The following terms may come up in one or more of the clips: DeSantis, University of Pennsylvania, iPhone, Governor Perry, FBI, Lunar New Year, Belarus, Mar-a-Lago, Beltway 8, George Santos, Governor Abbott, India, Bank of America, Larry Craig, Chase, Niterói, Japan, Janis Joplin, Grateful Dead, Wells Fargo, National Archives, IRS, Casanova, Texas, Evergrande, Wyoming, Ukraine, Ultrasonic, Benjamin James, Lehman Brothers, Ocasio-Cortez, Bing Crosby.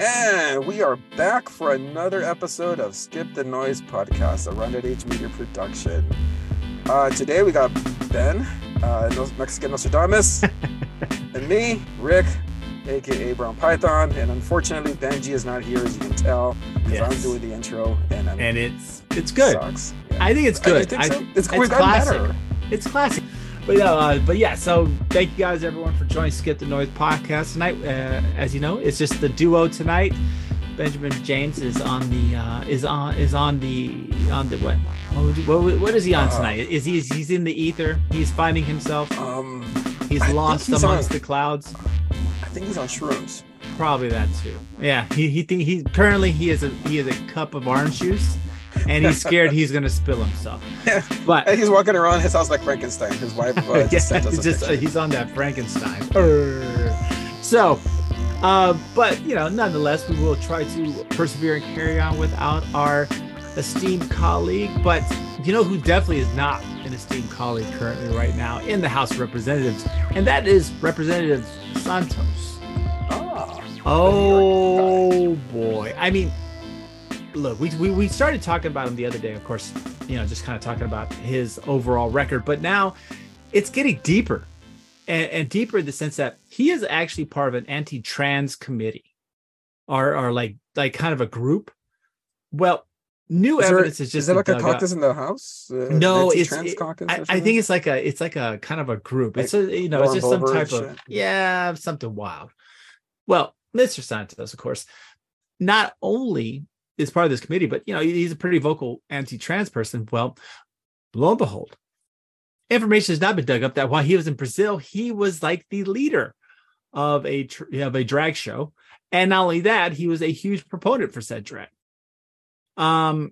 And we are back for another episode of Skip the Noise Podcast, a Run at H Media Production. Today we got Ben, Mexican Nostradamus, and me, Rick, aka Brown Python. And unfortunately, Benji is not here, as you can tell, because I'm doing the intro, and it's good. Sucks. Yeah. I think it's good. It's classic. Better. It's classic. But yeah, so thank you guys, everyone, for joining Skip the Noise Podcast tonight. As you know, it's just the duo tonight. Benjamin James is on the what is he on tonight? Is he's in the ether? He's finding himself. He's lost amongst the clouds. I think he's on shrooms. Probably that too. Yeah, he is a cup of orange juice. And he's scared he's going to spill himself. Yeah. But and he's walking around his house like Frankenstein. His wife just sent us he's on that Frankenstein. So, but, you know, nonetheless, we will try to persevere and carry on without our esteemed colleague. But you know who definitely is not an esteemed colleague currently right now in the House of Representatives? And that is Representative Santos. Oh boy. I mean, look, we started talking about him the other day, of course, you know, just kind of talking about his overall record. But now it's getting deeper and deeper in the sense that he is actually part of an anti-trans committee or like kind of a group. Well, new evidence is a caucus up in the House? No, I think it's like a kind of a group. Like, it's just some type of something wild. Well, Mr. Santos, of course, not only is part of this committee, but you know, he's a pretty vocal anti-trans person. Well, lo and behold, information has not been dug up that while he was in Brazil, he was like the leader of a drag show, and not only that, he was a huge proponent for said drag. The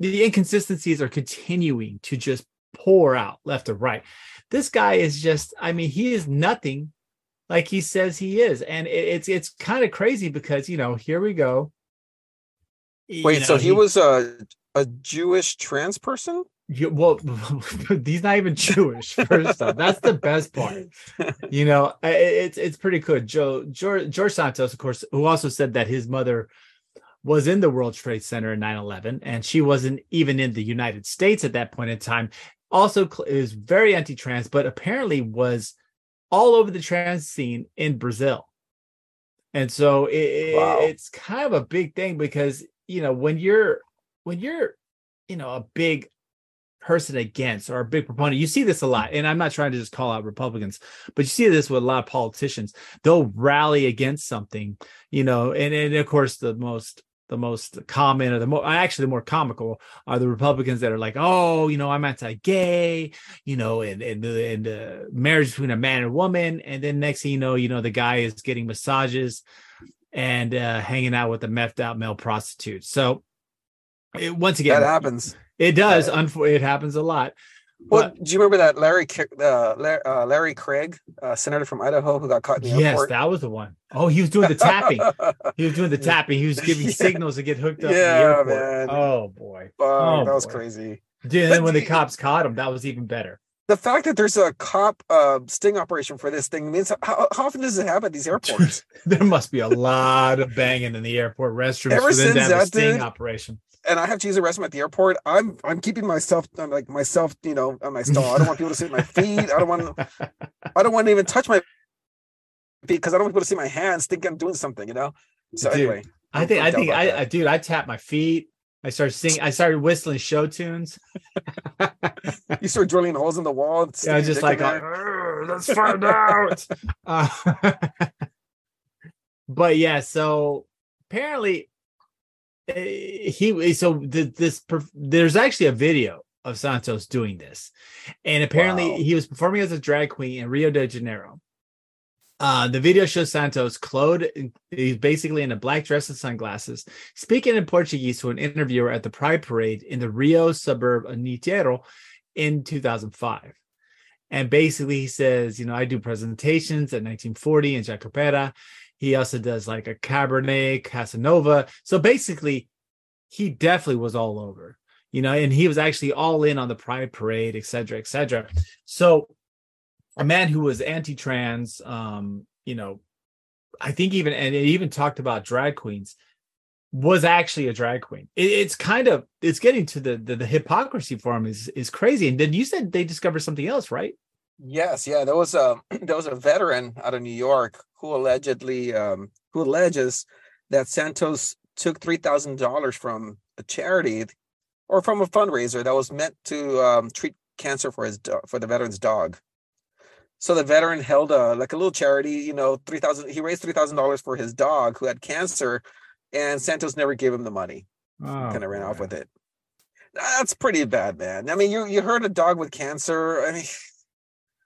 inconsistencies are continuing to just pour out left and right. This guy is just—I mean, he is nothing like he says he is, and it's kind of crazy because you know, here we go. Wait, so he was a Jewish trans person? Well, he's not even Jewish, first off. That's the best part. You know, it's pretty cool. George Santos, of course, who also said that his mother was in the World Trade Center in 9/11, and she wasn't even in the United States at that point in time, also is very anti-trans, but apparently was all over the trans scene in Brazil. And so it's kind of a big thing because, you know, when you're, you know, a big person against or a big proponent, you see this a lot. And I'm not trying to just call out Republicans, but you see this with a lot of politicians. They'll rally against something, you know, and of course, the most common or the more comical are the Republicans that are like, oh, you know, I'm anti-gay, you know, and marriage between a man and a woman. And then next thing you know, the guy is getting massages and hanging out with a methed out male prostitute. So once again, that happens. It does. It happens a lot. Well, do you remember that Larry Craig, senator from Idaho, who got caught in the airport? Yes, that was the one. Oh, he was doing the tapping. He was giving signals to get hooked up. Yeah, in the airport. Man. Oh boy. That was crazy. Yeah, and then when the cops caught him, that was even better. The fact that there's a cop sting operation for this thing means how often does it happen at these airports? There must be a lot of banging in the airport restrooms ever since that sting operation. And I have to use a restroom at the airport. I'm keeping myself myself, you know, on my stall. I don't want people to see my feet. I don't want to even touch my feet because I don't want people to see my hands think I'm doing something, you know. So dude, anyway, I tap my feet. I started singing. I started whistling show tunes. You start drilling holes in the wall. Yeah, just like let's find out. But yeah, so apparently. There's actually a video of Santos doing this, and apparently he was performing as a drag queen in Rio de Janeiro. The video shows Santos clothed, he's basically in a black dress and sunglasses, speaking in Portuguese to an interviewer at the Pride Parade in the Rio suburb of Niterói in 2005. And basically he says, you know, I do presentations at 1940 in Jacopera. He also does like a Cabernet Casanova. So basically, he definitely was all over, you know, and he was actually all in on the Pride Parade, et cetera, et cetera. So a man who was anti-trans, you know, I think even, and it even talked about drag queens, was actually a drag queen. It's kind of, it's getting to the hypocrisy for him is crazy. And then you said they discovered something else, right? Yes. Yeah. There was a veteran out of New York who alleges that Santos took $3,000 from a charity or from a fundraiser that was meant to treat cancer for the veteran's dog. So the veteran held a little charity, he raised $3,000 for his dog who had cancer, and Santos never gave him the money. Oh, kind of ran off with it. That's pretty bad, man. I mean, you hurt a dog with cancer. I mean,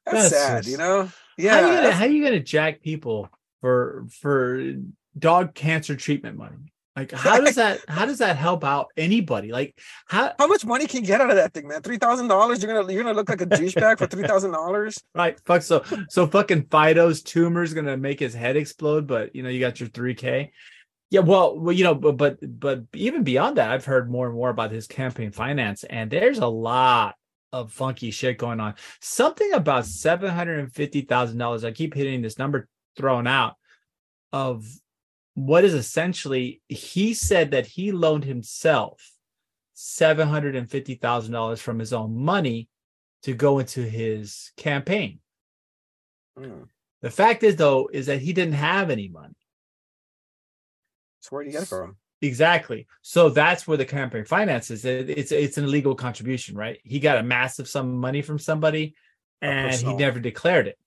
that's sad, just, Yeah. How are you gonna jack people for dog cancer treatment money? Like, how does that help out anybody? Like, how much money can you get out of that thing, man? $3,000? You're gonna look like a douchebag for $3,000? Right. Fuck. So fucking Fido's tumor is gonna make his head explode, but you got your $3,000. Yeah. Well, but even beyond that, I've heard more and more about his campaign finance, and there's a lot of funky shit going on. Something about $750,000. I keep hitting this number thrown out of. What is essentially, he said that he loaned himself $750,000 from his own money to go into his campaign. Mm. The fact is, though, is that he didn't have any money. So where do you get it from? Exactly. So that's where the campaign finance is. It's an illegal contribution, right? He got a massive sum of money from somebody, and he never declared it.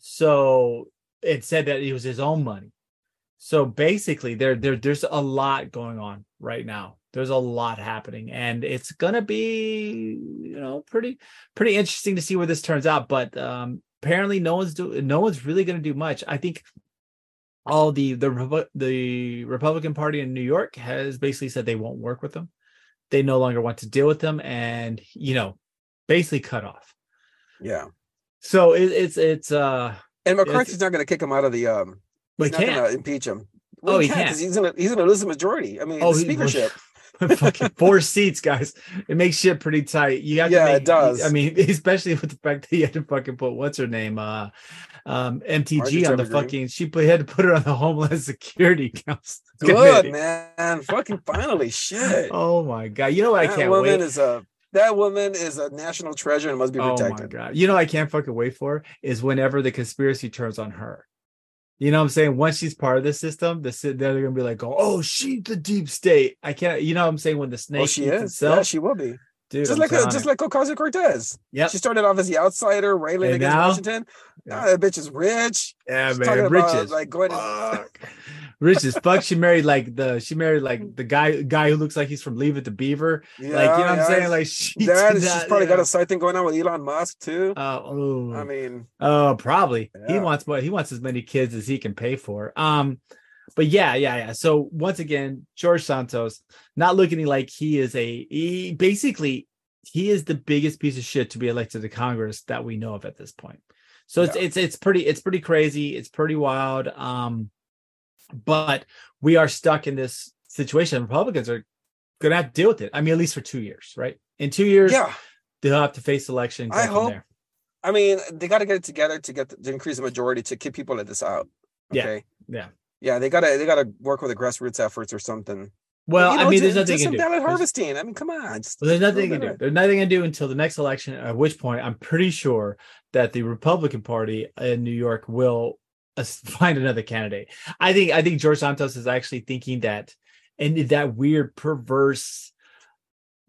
So it said that it was his own money. So basically, there's a lot going on right now. There's a lot happening, and it's gonna be, pretty interesting to see where this turns out. But apparently, no one's really gonna do much. I think all the Republican Party in New York has basically said they won't work with them. They no longer want to deal with them, and basically cut off. Yeah. So and McCarthy's not gonna kick him out of the. But he's not going to impeach him. Well, he can't. He's going to lose the majority. I mean, the speakership. Fucking 4 seats, guys. It makes shit pretty tight. It does. I mean, especially with the fact that he had to fucking put what's her name, MTG Marjorie on the fucking. He had to put her on the Homeland Security Council. Good man, fucking finally, shit. Oh my god, what? I can't wait. That woman is a national treasure and must be protected. Oh my god, I can't fucking wait for is whenever the conspiracy turns on her. You know what I'm saying? Once she's part of this system, they're going to be like, oh, she's the deep state. I can't, what I'm saying? When the snake she is. Itself, yeah, she will be. Dude, just like Ocasio-Cortez. Yep. She started off as the outsider, railing against Washington. Yeah. That bitch is rich. Yeah, she's man. Rich is like going fuck. Rich as fuck. She married like the guy who looks like he's from Leave It to Beaver. Yeah, what I'm saying? Like she's probably got a side thing going on with Elon Musk too. Probably. Yeah. He wants as many kids as he can pay for. But yeah. So once again, George Santos not looking like he is the biggest piece of shit to be elected to Congress that we know of at this point. So it's pretty crazy. It's pretty wild. But we are stuck in this situation. Republicans are going to have to deal with it. I mean, at least for 2 years, right? In 2 years, they'll have to face election. I hope. There. I mean, they got to get it together to get to increase the majority to keep people at this out. Okay? Yeah. Yeah, they gotta work with the grassroots efforts or something. Well, I mean, there's nothing you can do. Ballot harvesting. I mean, come on. There's nothing you can do. There's nothing to do until the next election. At which point, I'm pretty sure that the Republican Party in New York will find another candidate. I think George Santos is actually thinking that, and that weird, perverse,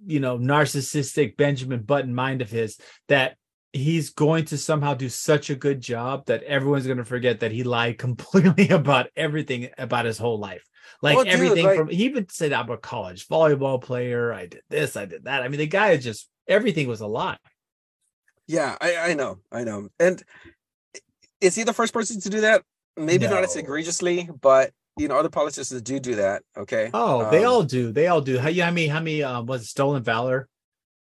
narcissistic Benjamin Button mind of his, that he's going to somehow do such a good job that everyone's going to forget that he lied completely about everything about his whole life. He even said, I'm a college volleyball player. I did this, I did that. I mean, the guy everything was a lie. Yeah, I know. And is he the first person to do that? Maybe not as egregiously, but other politicians do that. Okay. Oh, they all do. They all do. How many was it stolen valor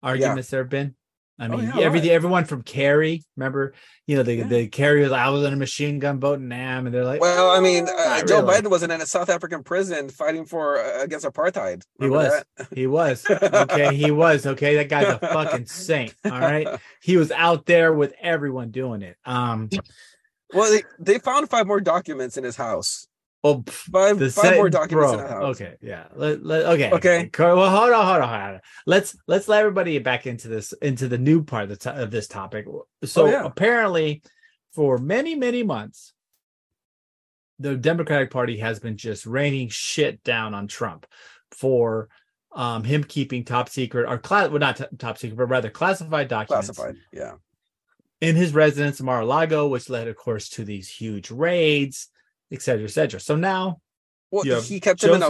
arguments there have been? I mean, everyone from Kerry, remember, the Kerry was, I was in a machine gun boat in Nam, and they're like, well, I mean, Joe really. Biden was in a South African prison fighting against apartheid. Remember he was, he was, okay. That guy's a fucking saint. All right. He was out there with everyone doing it. Well, they found 5 more documents in his house. Well, five more documents in the house. Okay, yeah. Okay. Well, hold on. Let's let everybody back into the new part of this topic. So apparently, for many months, the Democratic Party has been just raining shit down on Trump for him keeping top secret or classified documents. Classified, yeah. In his residence, Mar-a-Lago, which led, of course, to these huge raids. Et cetera, et cetera. So now, he kept him in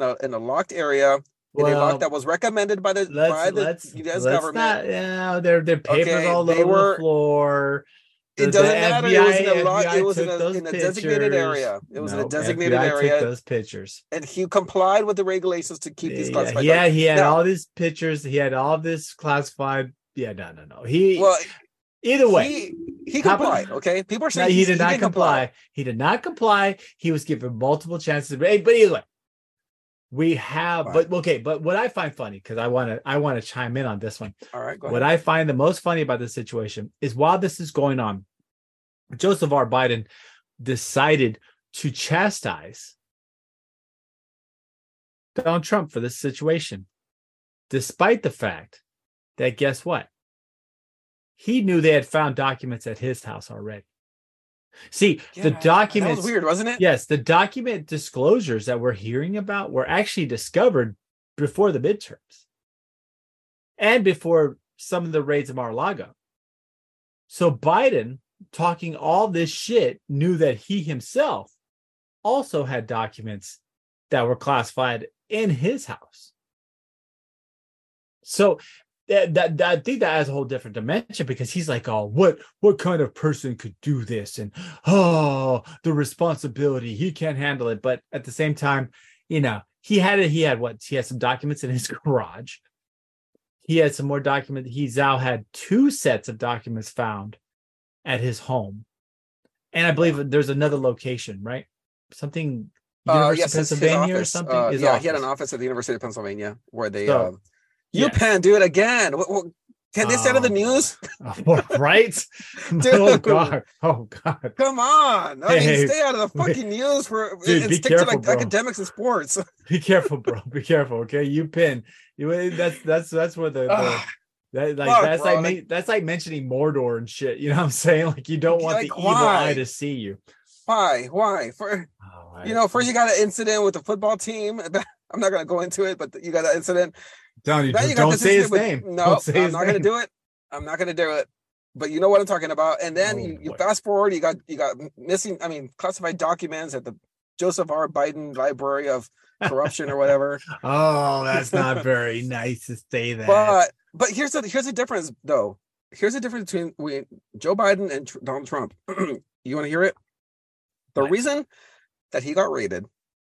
a locked area, in a lock that was recommended by the U.S. government. Their papers all over the floor. It doesn't matter. FBI, it was in a designated area. It was in a designated area. Took those pictures, and he complied with the regulations to keep these classified. Yeah, he had all these pictures. He had all this classified. Yeah, no. Either way, he complied. Okay, people are saying he did not comply. He did not comply. He was given multiple chances. But either way, we have. Right. But what I find funny, because I want to chime in on this one. All right. Go ahead. What I find the most funny about this situation is while this is going on, Joseph R. Biden decided to chastise Donald Trump for this situation, despite the fact that guess what? He knew they had found documents at his house already. See, the documents... That was weird, wasn't it? Yes, the document disclosures that we're hearing about were actually discovered before the midterms and before some of the raids of Mar-a-Lago. So Biden, talking all this shit, knew that he himself also had documents that were classified in his house. So... I think that adds a whole different dimension because he's like, oh, what kind of person could do this? And, oh, the responsibility. He can't handle it. But at the same time, he had some documents in his garage. He had some more documents. He's now had 2 sets of documents found at his home. And I believe there's another location, right? Something, University of Pennsylvania or something? He had an office at the University of Pennsylvania where they... You can't do it again. Can this out of the news? Right? Dude, oh God! Come on! Stay out of the fucking news and stick to academics and sports. Be careful, bro. Be careful, okay? That's where that's like mentioning Mordor and shit. You know what I'm saying? Like you don't want the evil eye to see you. Why? First you got an incident with the football team. I'm not gonna go into it, but you got an incident. Don't say his name. No, I'm not going to do it. I'm not going to do it. But you know what I'm talking about. And then you fast forward, you got missing. I mean, classified documents at the Joseph R. Biden Library of Corruption or whatever. Oh, that's not very nice to say that. But here's the difference, though. Here's the difference between Joe Biden and Donald Trump. You want to hear it? The reason that he got raided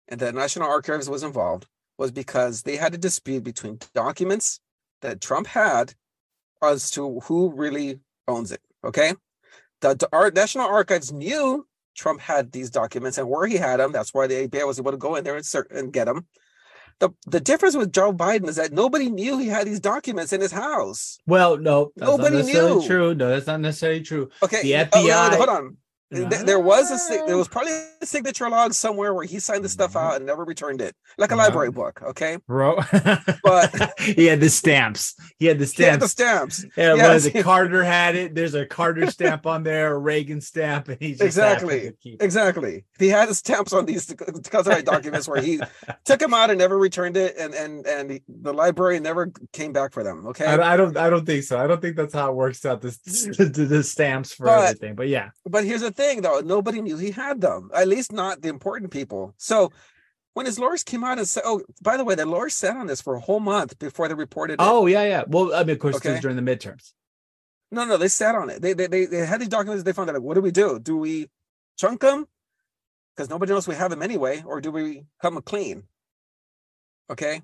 and that National Archives was involved was because they had a dispute between documents that Trump had as to who really owns it, okay? Our National Archives knew Trump had these documents and where he had them. That's why the FBI was able to go in there and get them. The difference with Joe Biden is that nobody knew he had these documents in his house. Well, no, that's nobody not necessarily knew. True. No, that's not necessarily true. Okay, the FBI... hold on. There was probably a signature log somewhere where he signed the stuff out and never returned it, like a library book, okay, bro. But he had the stamps. Yeah, Carter had it. There's a Carter stamp on there, a Reagan stamp, and he just exactly. He had his stamps on these classified documents where he took them out and never returned it, and the library never came back for them. Okay, I don't think so. I don't think that's how it works out. The stamps for everything, but yeah. But here's the thing, though, nobody knew he had them, at least not the important people. So when his lawyers came out and said, oh, by the way, the lawyers sat on this for a whole month before they reported it. Well, I mean, of course, it was during the midterms. No, they sat on it. They had these documents. They found out, like, what do we do? Do we chunk them? Because nobody knows we have them anyway. Or do we come clean? Okay.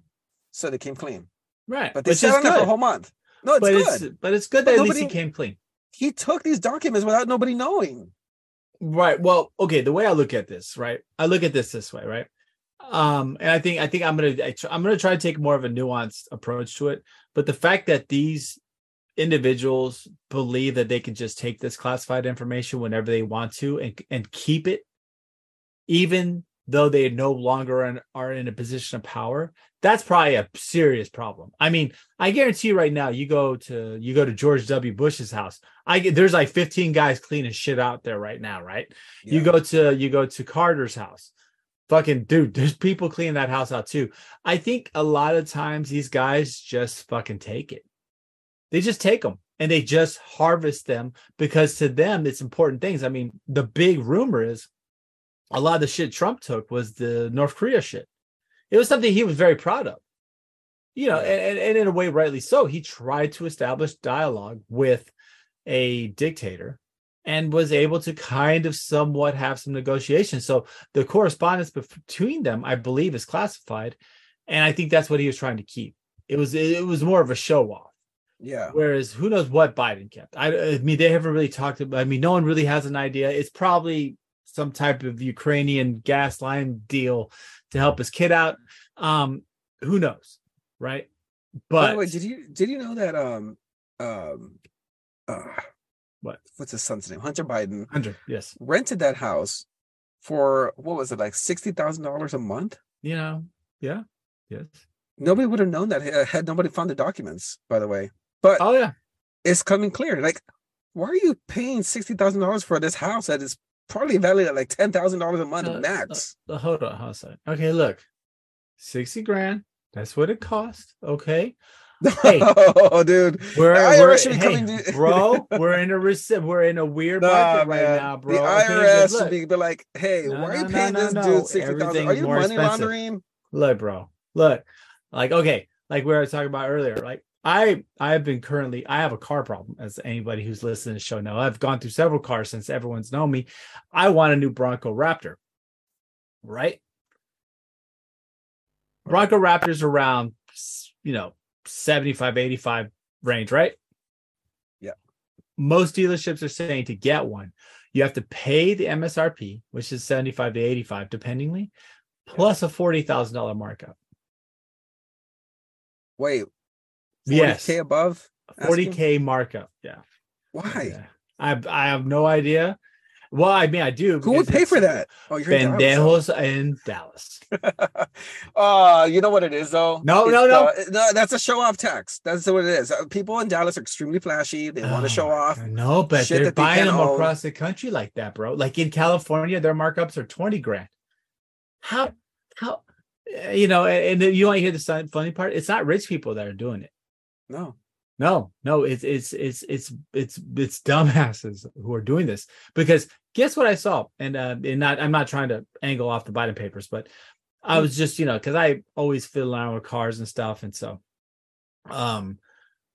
So they came clean. Right. But they sat on it for a whole month. No, it's good that at least he came clean. He took these documents without nobody knowing. Right. Well, okay. The way I look at this, right? I look at this way, right? And I think I'm gonna try to take more of a nuanced approach to it. But the fact that these individuals believe that they can just take this classified information whenever they want to and keep it, even though they no longer are in a position of power, that's probably a serious problem. I mean, I guarantee you right now, you go to George W. Bush's house, there's like 15 guys cleaning shit out there right now, right? Yeah. You go to Carter's house, fucking dude, there's people cleaning that house out too. I think a lot of times these guys just fucking take it. They just take them and they just harvest them because to them it's important things. I mean, the big rumor is, a lot of the shit Trump took was the North Korea shit. It was something he was very proud of, you know, and in a way, rightly so. He tried to establish dialogue with a dictator and was able to kind of somewhat have some negotiation. So the correspondence between them, I believe, is classified. And I think that's what he was trying to keep. It was more of a show off. Yeah. Whereas who knows what Biden kept. I mean, they haven't really talked about, I mean, no one really has an idea. It's probably some type of Ukrainian gas line deal to help his kid out. Who knows, right? But by the way, did you know that what's his son's name? Hunter Biden. Hunter, yes, rented that house for what was it, like $60,000 a month? You know, yeah, yes. Nobody would have known that had nobody found the documents. By the way, but oh yeah, it's coming clear. Like, why are you paying $60,000 for this house that is probably valued at like $10,000 a month max? Hold on, hold on. Okay, look, $60,000. That's what it cost. Okay. Hey, oh, dude, we're in a weird market right now, bro. The IRS would be like, hey, why are you paying this dude $60,000? Are you money laundering? Look, bro. Look, like, okay, like we were talking about earlier. Like, I have a car problem, as anybody who's listening to the show know. I've gone through several cars since everyone's known me. I want a new Bronco Raptor, right? Bronco Raptor's around, you know, 75, 85 range, right? Yeah. Most dealerships are saying to get one, you have to pay the MSRP, which is 75 to 85, dependingly, plus a $40,000 markup. Wait. 40K yes. Above? $40,000 asking? Markup. Yeah. Why? Yeah. I have no idea. Well, I mean, I do. Who would pay for that? Oh, you're Pendejos in Dallas. You know what it is, though? No. That's a show-off tax. That's what it is. People in Dallas are extremely flashy. They want to show off. No, but they're buying them across the country like that, bro. Like in California, their markups are $20,000. How? You know, and you want to hear the funny part? It's not rich people that are doing it. No. It's dumbasses who are doing this, because guess what I saw? I'm not trying to angle off the Biden papers, but I was just, you know, because I always fiddle around with cars and stuff, and so, I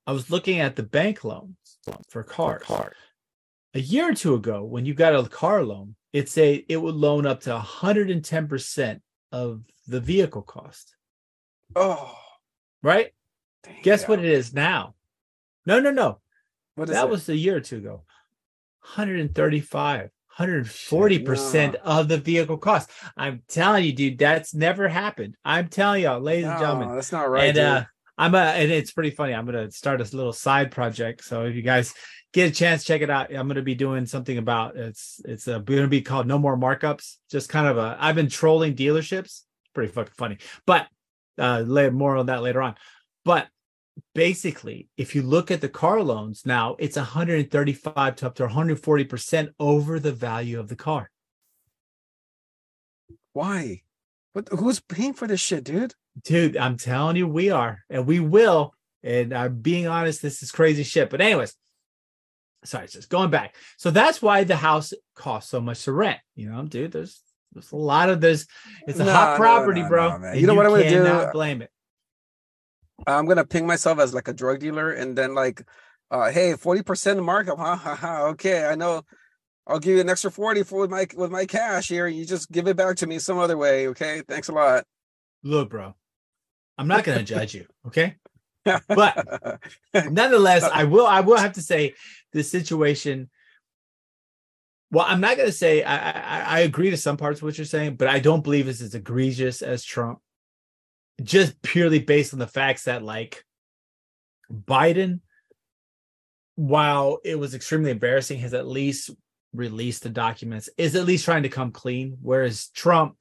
was looking at the bank loans for cars. A year or two ago, when you got a car loan, it would loan up to 110% of the vehicle cost. Oh, right. Guess what it is now? No. What is that? It was a year or two ago. 135, 140% of the vehicle cost. I'm telling you, dude, that's never happened. I'm telling y'all, ladies and gentlemen, that's not right. And and it's pretty funny. I'm gonna start this little side project. So if you guys get a chance, check it out. I'm gonna be doing something about it's gonna be called No More Markups. Just kind of I've been trolling dealerships. Pretty fucking funny, but more on that later on. But basically, if you look at the car loans now, it's 135 to up to 140% over the value of the car. Why? Who's paying for this shit, dude? Dude, I'm telling you, we are, and we will. And I'm being honest, this is crazy shit. But anyways, sorry, just going back. So that's why the house costs so much to rent. You know, dude, there's a lot of this. It's a hot property, bro. No, you know what I'm gonna do? Not blame it. I'm going to ping myself as like a drug dealer and then like, hey, 40% markup, huh? Okay, I know. I'll give you an extra 40 with my cash here. You just give it back to me some other way, okay? Thanks a lot. Look, bro, I'm not going to judge you, okay? But nonetheless, I will have to say this situation. Well, I'm not going to say I agree to some parts of what you're saying, but I don't believe it's as egregious as Trump. Just purely based on the facts that like Biden while it was extremely embarrassing, has at least released the documents, is at least trying to come clean. Whereas Trump,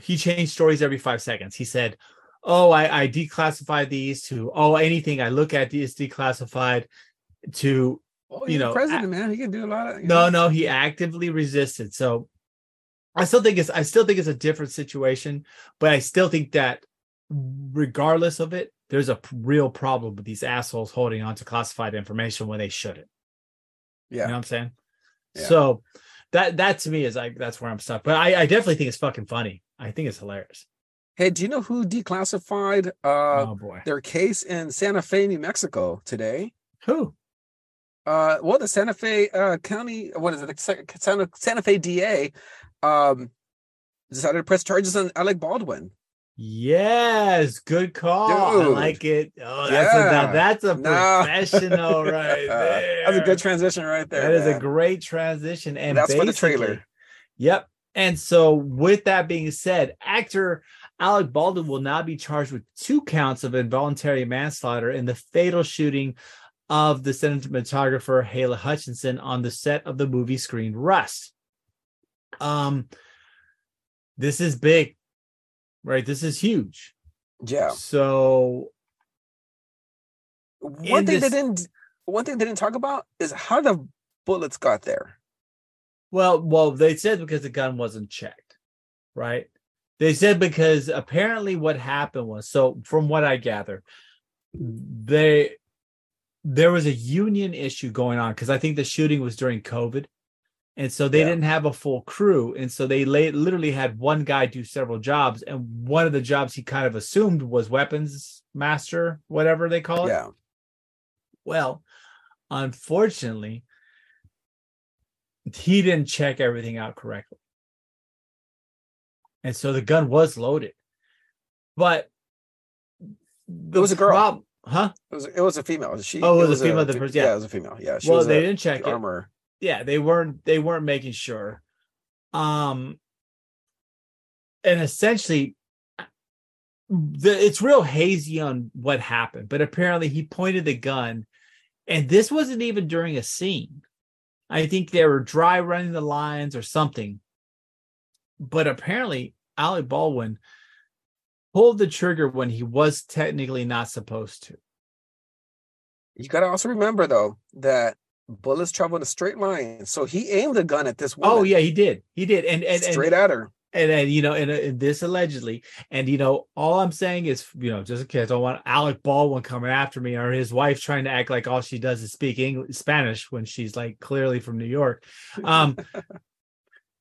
he changed stories every 5 seconds. He said, oh, I declassified these, to, oh, anything I look at is declassified, to, oh, you know, president, man, he can do a lot of. No, he actively resisted. So I still think it's a different situation, but I still think that regardless of it, there's a real problem with these assholes holding on to classified information when they shouldn't. Yeah. You know what I'm saying? Yeah. So that to me is like, that's where I'm stuck. But I definitely think it's fucking funny. I think it's hilarious. Hey, do you know who declassified their case in Santa Fe, New Mexico today? Who? Well, the Santa Fe County, what is it? Santa Fe DA decided to press charges on Alec Baldwin. Yes, good call. Dude. I like it. Oh, that's a professional right there. That's a good transition right there. That is a great transition. And that's for the trailer. Yep. And so with that being said, actor Alec Baldwin will now be charged with 2 counts of involuntary manslaughter in the fatal shooting of the cinematographer Hala Hutchinson on the set of the movie Screen Rust. This is big, right? This is huge. Yeah. So one thing they didn't talk about is how the bullets got there. Well, they said because the gun wasn't checked, right? They said because apparently what happened was, so from what I gather, there was a union issue going on because I think the shooting was during COVID. And so they didn't have a full crew. And so they literally had one guy do several jobs. And one of the jobs he kind of assumed was weapons master, whatever they call it. Yeah. Well, unfortunately, he didn't check everything out correctly. And so the gun was loaded. But it was a girl. Huh? It was a female. She, oh, it was a female. It was a female. Yeah. She was they didn't check armor. Yeah, they weren't making sure. And essentially, it's real hazy on what happened. But apparently he pointed the gun, and this wasn't even during a scene. I think they were dry running the lines or something. But apparently Alec Baldwin pulled the trigger when he was technically not supposed to. You got to also remember, though, that bullets travel in a straight line, so he aimed a gun at this woman. Oh yeah, he did, and straight at her, and you know, and this allegedly, and you know, all I'm saying is, you know, just in case, I don't want Alec Baldwin coming after me or his wife trying to act like all she does is speak English, Spanish when she's like clearly from New York.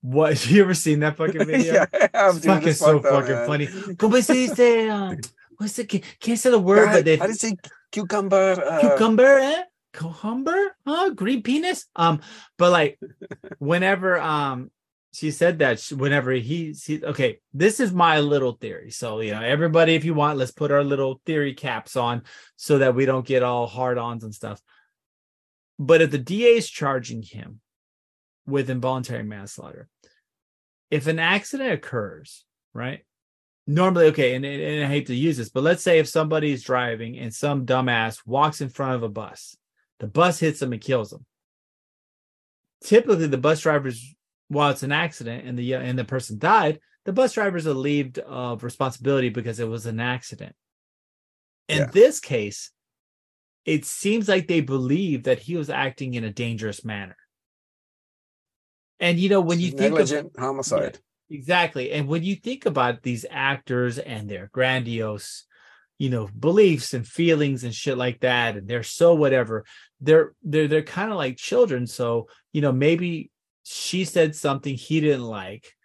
What, you ever seen that fucking video? Yeah, it's fucking so fucking funny. Como se dice? What's the can't say the word, but they. How do you say cucumber? Cucumber, eh? Cucumber, huh? Green penis. But like, whenever she said that, whenever he okay, this is my little theory. So you know, everybody, if you want, let's put our little theory caps on so that we don't get all hard-ons and stuff. But if the DA is charging him with involuntary manslaughter, if an accident occurs, right? Normally, okay, and I hate to use this, but let's say if somebody's driving and some dumbass walks in front of a bus. The bus hits them and kills them. Typically, the bus drivers, while it's an accident and the person died, the bus drivers are relieved of responsibility because it was an accident. In this case, it seems like they believe that he was acting in a dangerous manner. And, you know, when you think negligent homicide. Yeah, exactly. And when you think about these actors and their grandiose, you know, beliefs and feelings and shit like that, and they're so whatever, they're kind of like children. So, you know, maybe she said something he didn't like,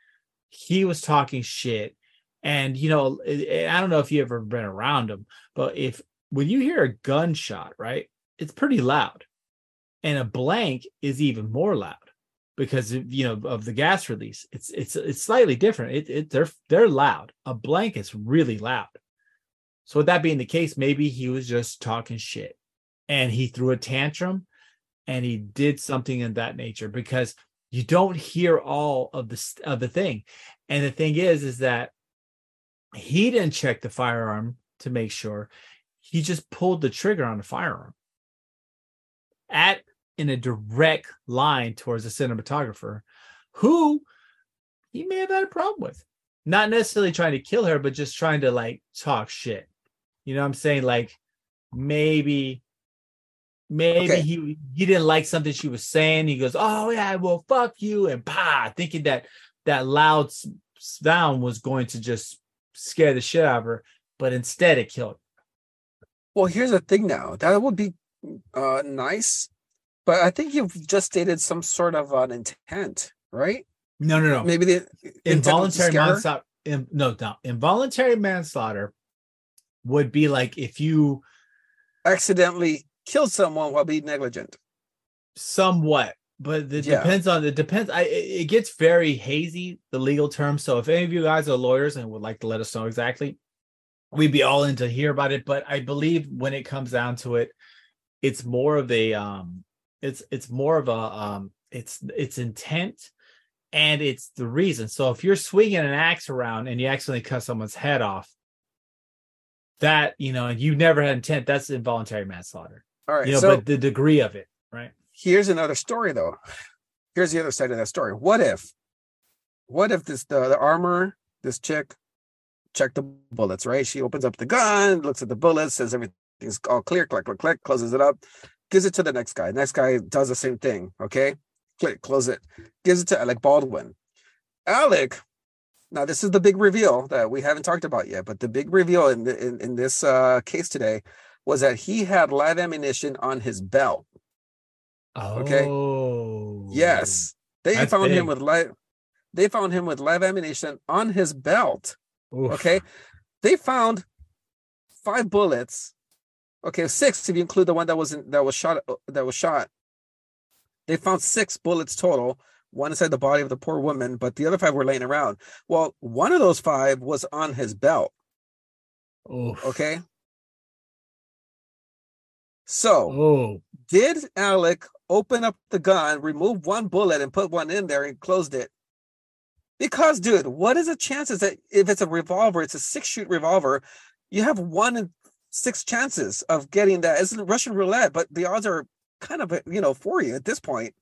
he was talking shit, and you know, I don't know if you ever been around him, but if when you hear a gunshot, right, it's pretty loud, and a blank is even more loud because of, you know, of the gas release. It's slightly different. They're loud. A blank is really loud. So with that being the case, maybe he was just talking shit and he threw a tantrum and he did something of that nature, because you don't hear all of the thing. And the thing is that he didn't check the firearm to make sure. He just pulled the trigger on the firearm. at in a direct line towards the cinematographer, who he may have had a problem with. Not necessarily trying to kill her, but just trying to like talk shit. You know what I'm saying? Like maybe okay. he didn't like something she was saying. He goes, "Oh yeah, well fuck you," and bah, thinking that loud sound was going to just scare the shit out of her, but instead it killed her. Well, here's the thing now. That would be nice, but I think you've just stated some sort of an intent, right? No. Maybe the involuntary manslaughter. Involuntary manslaughter would be like if you accidentally kill someone while being negligent. Somewhat, but it depends. It gets very hazy, the legal term. So if any of you guys are lawyers and would like to let us know exactly, we'd be all in to hear about it. But I believe when it comes down to it, it's more of a it's intent. And it's the reason. So if you're swinging an axe around and you accidentally cut someone's head off, that, you know, you never had intent. That's involuntary manslaughter. All right. You know, so but the degree of it, right? Here's another story, though. Here's the other side of that story. What if this this chick checked the bullets, right? She opens up the gun, looks at the bullets, says everything's all clear, click, click, click, closes it up, gives it to the next guy. Next guy does the same thing, okay? Click, close it, gives it to Alec Baldwin. Alec, now this is the big reveal that we haven't talked about yet, but the big reveal in this case today was that he had live ammunition on his belt. Oh. Okay. Yes. They found him with live ammunition on his belt. Oof. Okay. They found 5 bullets. Okay, 6 if you include the one that was shot. They found 6 bullets total, one inside the body of the poor woman, but the other 5 were laying around. Well, one of those 5 was on his belt. Oof. Okay. So, Did Alec open up the gun, remove one bullet, and put one in there and closed it? Because, dude, what is the chances that if it's a revolver, it's a 6-shoot revolver, you have 1 in 6 chances of getting that? It's Russian roulette, but the odds are kind of, you know, for you at this point.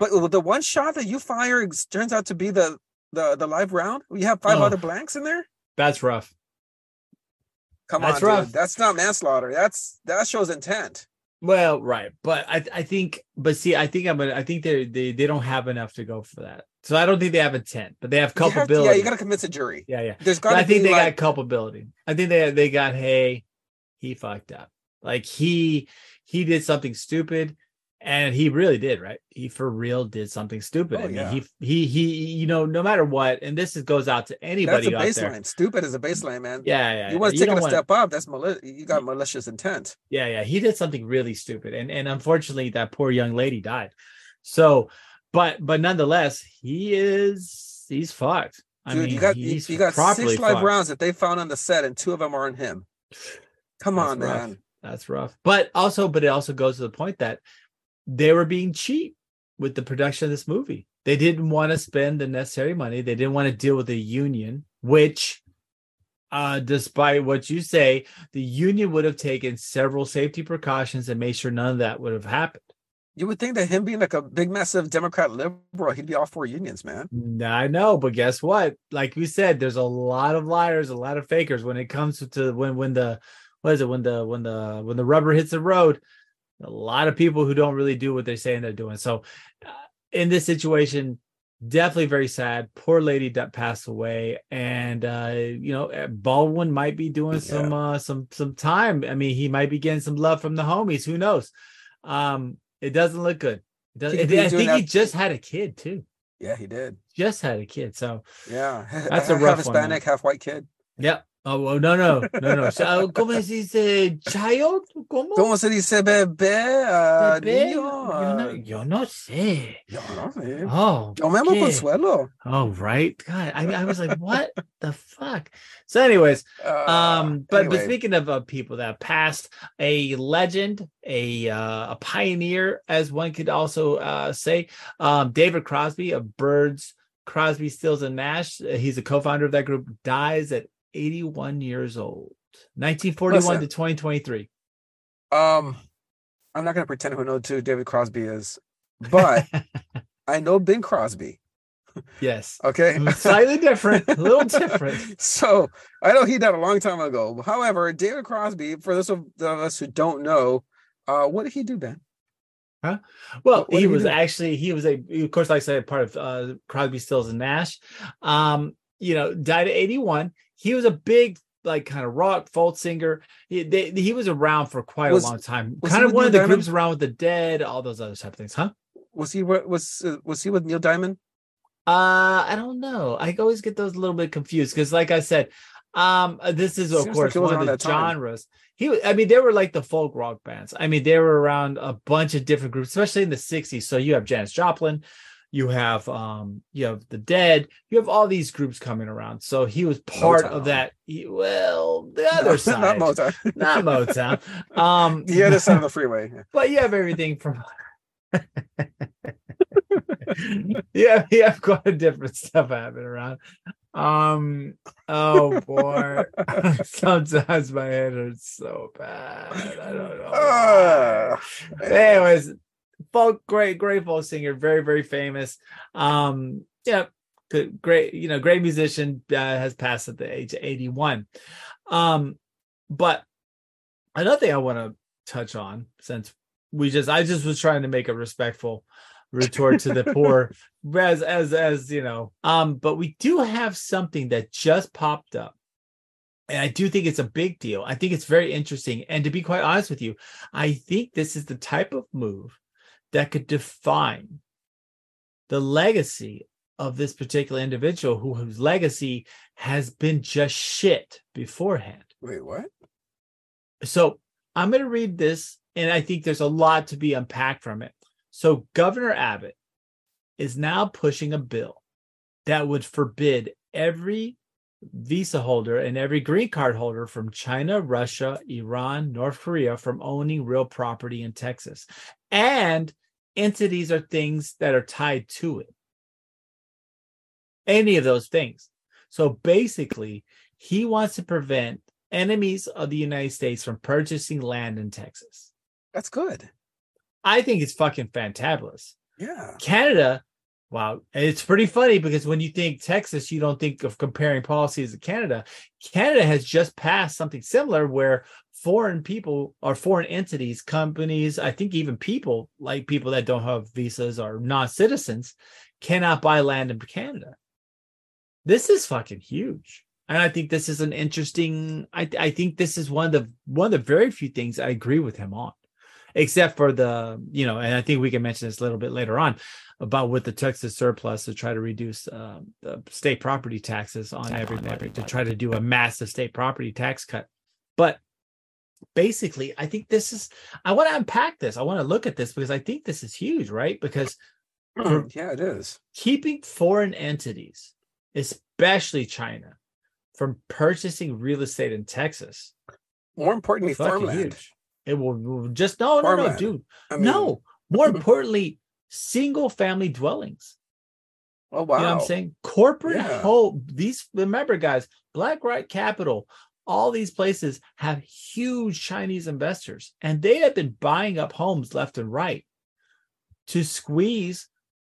But the one shot that you fire turns out to be the live round. You have 5 other blanks in there. That's rough. Come on, dude. That's not manslaughter. That shows intent. Well, right, but I think they don't have enough to go for that. So I don't think they have intent, but they have culpability. You got to convince a jury. Yeah. I think they got culpability. I think they got, hey, he fucked up. Like he did something stupid, and he really did, right? He for real did something stupid. Oh, I mean, yeah. he you know, no matter what, and goes out to anybody. That's a baseline. There. Stupid is a baseline, man. Yeah. You want to take it a step up? That's you got malicious intent. Yeah. He did something really stupid, and unfortunately, that poor young lady died. So, but nonetheless, he's fucked. Dude, you got 6 live rounds that they found on the set, and 2 of them are on him. Come on, man. Rough. That's rough. But it also goes to the point that they were being cheap with the production of this movie. They didn't want to spend the necessary money. They didn't want to deal with the union, which, despite what you say, the union would have taken several safety precautions and made sure none of that would have happened. You would think that him being like a big, massive Democrat liberal, he'd be all for unions, man. I know, but guess what? Like we said, there's a lot of liars, a lot of fakers when it comes to when the what is it? When the rubber hits the road, a lot of people who don't really do what they're saying they're doing. So in this situation, definitely very sad. Poor lady that passed away. And, you know, Baldwin might be doing some time. I mean, he might be getting some love from the homies. Who knows? It doesn't look good. I think he just had a kid, too. Yeah, he did. Just had a kid. So, yeah, that's a rough half Hispanic, one, half white kid. Yep. Oh, well, no. So, ¿cómo se dice child? ¿Cómo se dice bebé? Bebé? Yo no sé. Oh, yo me amo Consuelo. Oh, right. God, I was like, what the fuck? So anyways, but speaking of people that passed, a legend, a pioneer, as one could also say, David Crosby of Birds, Crosby, Stills and Nash. He's a co-founder of that group, dies at 81 years old, 1941 to 2023. I'm not going to pretend to know who David Crosby is, but I know Bing Crosby. Yes. Okay. Slightly different. A little different. So I know he died a long time ago. However, David Crosby, for those of us who don't know, what did he do, Ben? Huh? Well, he was actually, of course, like I said, part of Crosby, Stills and Nash. Died at 81. He was a big, like, kind of rock folk singer. He was around for quite a long time. Kind of one of the groups around with the Dead, all those other type of things, huh? Was he with Neil Diamond? I don't know. I always get those a little bit confused because, like I said, this is of course one of the genres. They were like the folk rock bands. I mean, they were around a bunch of different groups, especially in the 60s. So you have Janis Joplin, you have the Dead, you have all these groups coming around. So he was part Motown. Of that. The other side, not Motown, the other side of the freeway. But you have everything from. Yeah, you have quite a different stuff happening around. Oh boy, sometimes my head hurts so bad. I don't know. Anyways, folk, great folk singer, very, very famous. Great musician, has passed at the age of 81. But another thing I want to touch on, since I was trying to make a respectful retort to the poor, as but we do have something that just popped up, and I do think it's a big deal. I think it's very interesting, and to be quite honest with you, I think this is the type of move that could define the legacy of this particular individual whose legacy has been just shit beforehand. Wait, what? So I'm going to read this, and I think there's a lot to be unpacked from it. So Governor Abbott is now pushing a bill that would forbid every visa holder and every green card holder from China, Russia, Iran, North Korea from owning real property in Texas, and entities or things that are tied to it. Any of those things. So basically, he wants to prevent enemies of the United States from purchasing land in Texas. That's good. I think it's fucking fantabulous. Yeah. Canada, wow. It's pretty funny because when you think Texas, you don't think of comparing policies to Canada. Canada has just passed something similar where foreign people or foreign entities, companies, I think even people, like people that don't have visas or non-citizens, cannot buy land in Canada. This is fucking huge. And I think this is an interesting, I think this is one of the very few things I agree with him on. Except for the, and I think we can mention this a little bit later on about with the Texas surplus to try to reduce the state property taxes on everybody, to try to do a massive state property tax cut. But basically, I think I want to unpack this. I want to look at this because I think this is huge, right? Because yeah, it is. Keeping foreign entities, especially China, from purchasing real estate in Texas. More importantly, farmland. Huge. It will just no, dude. More importantly, single family dwellings. Oh wow! You know what I'm saying? Corporate home. Remember, guys, BlackRock Capital, all these places have huge Chinese investors, and they have been buying up homes left and right to squeeze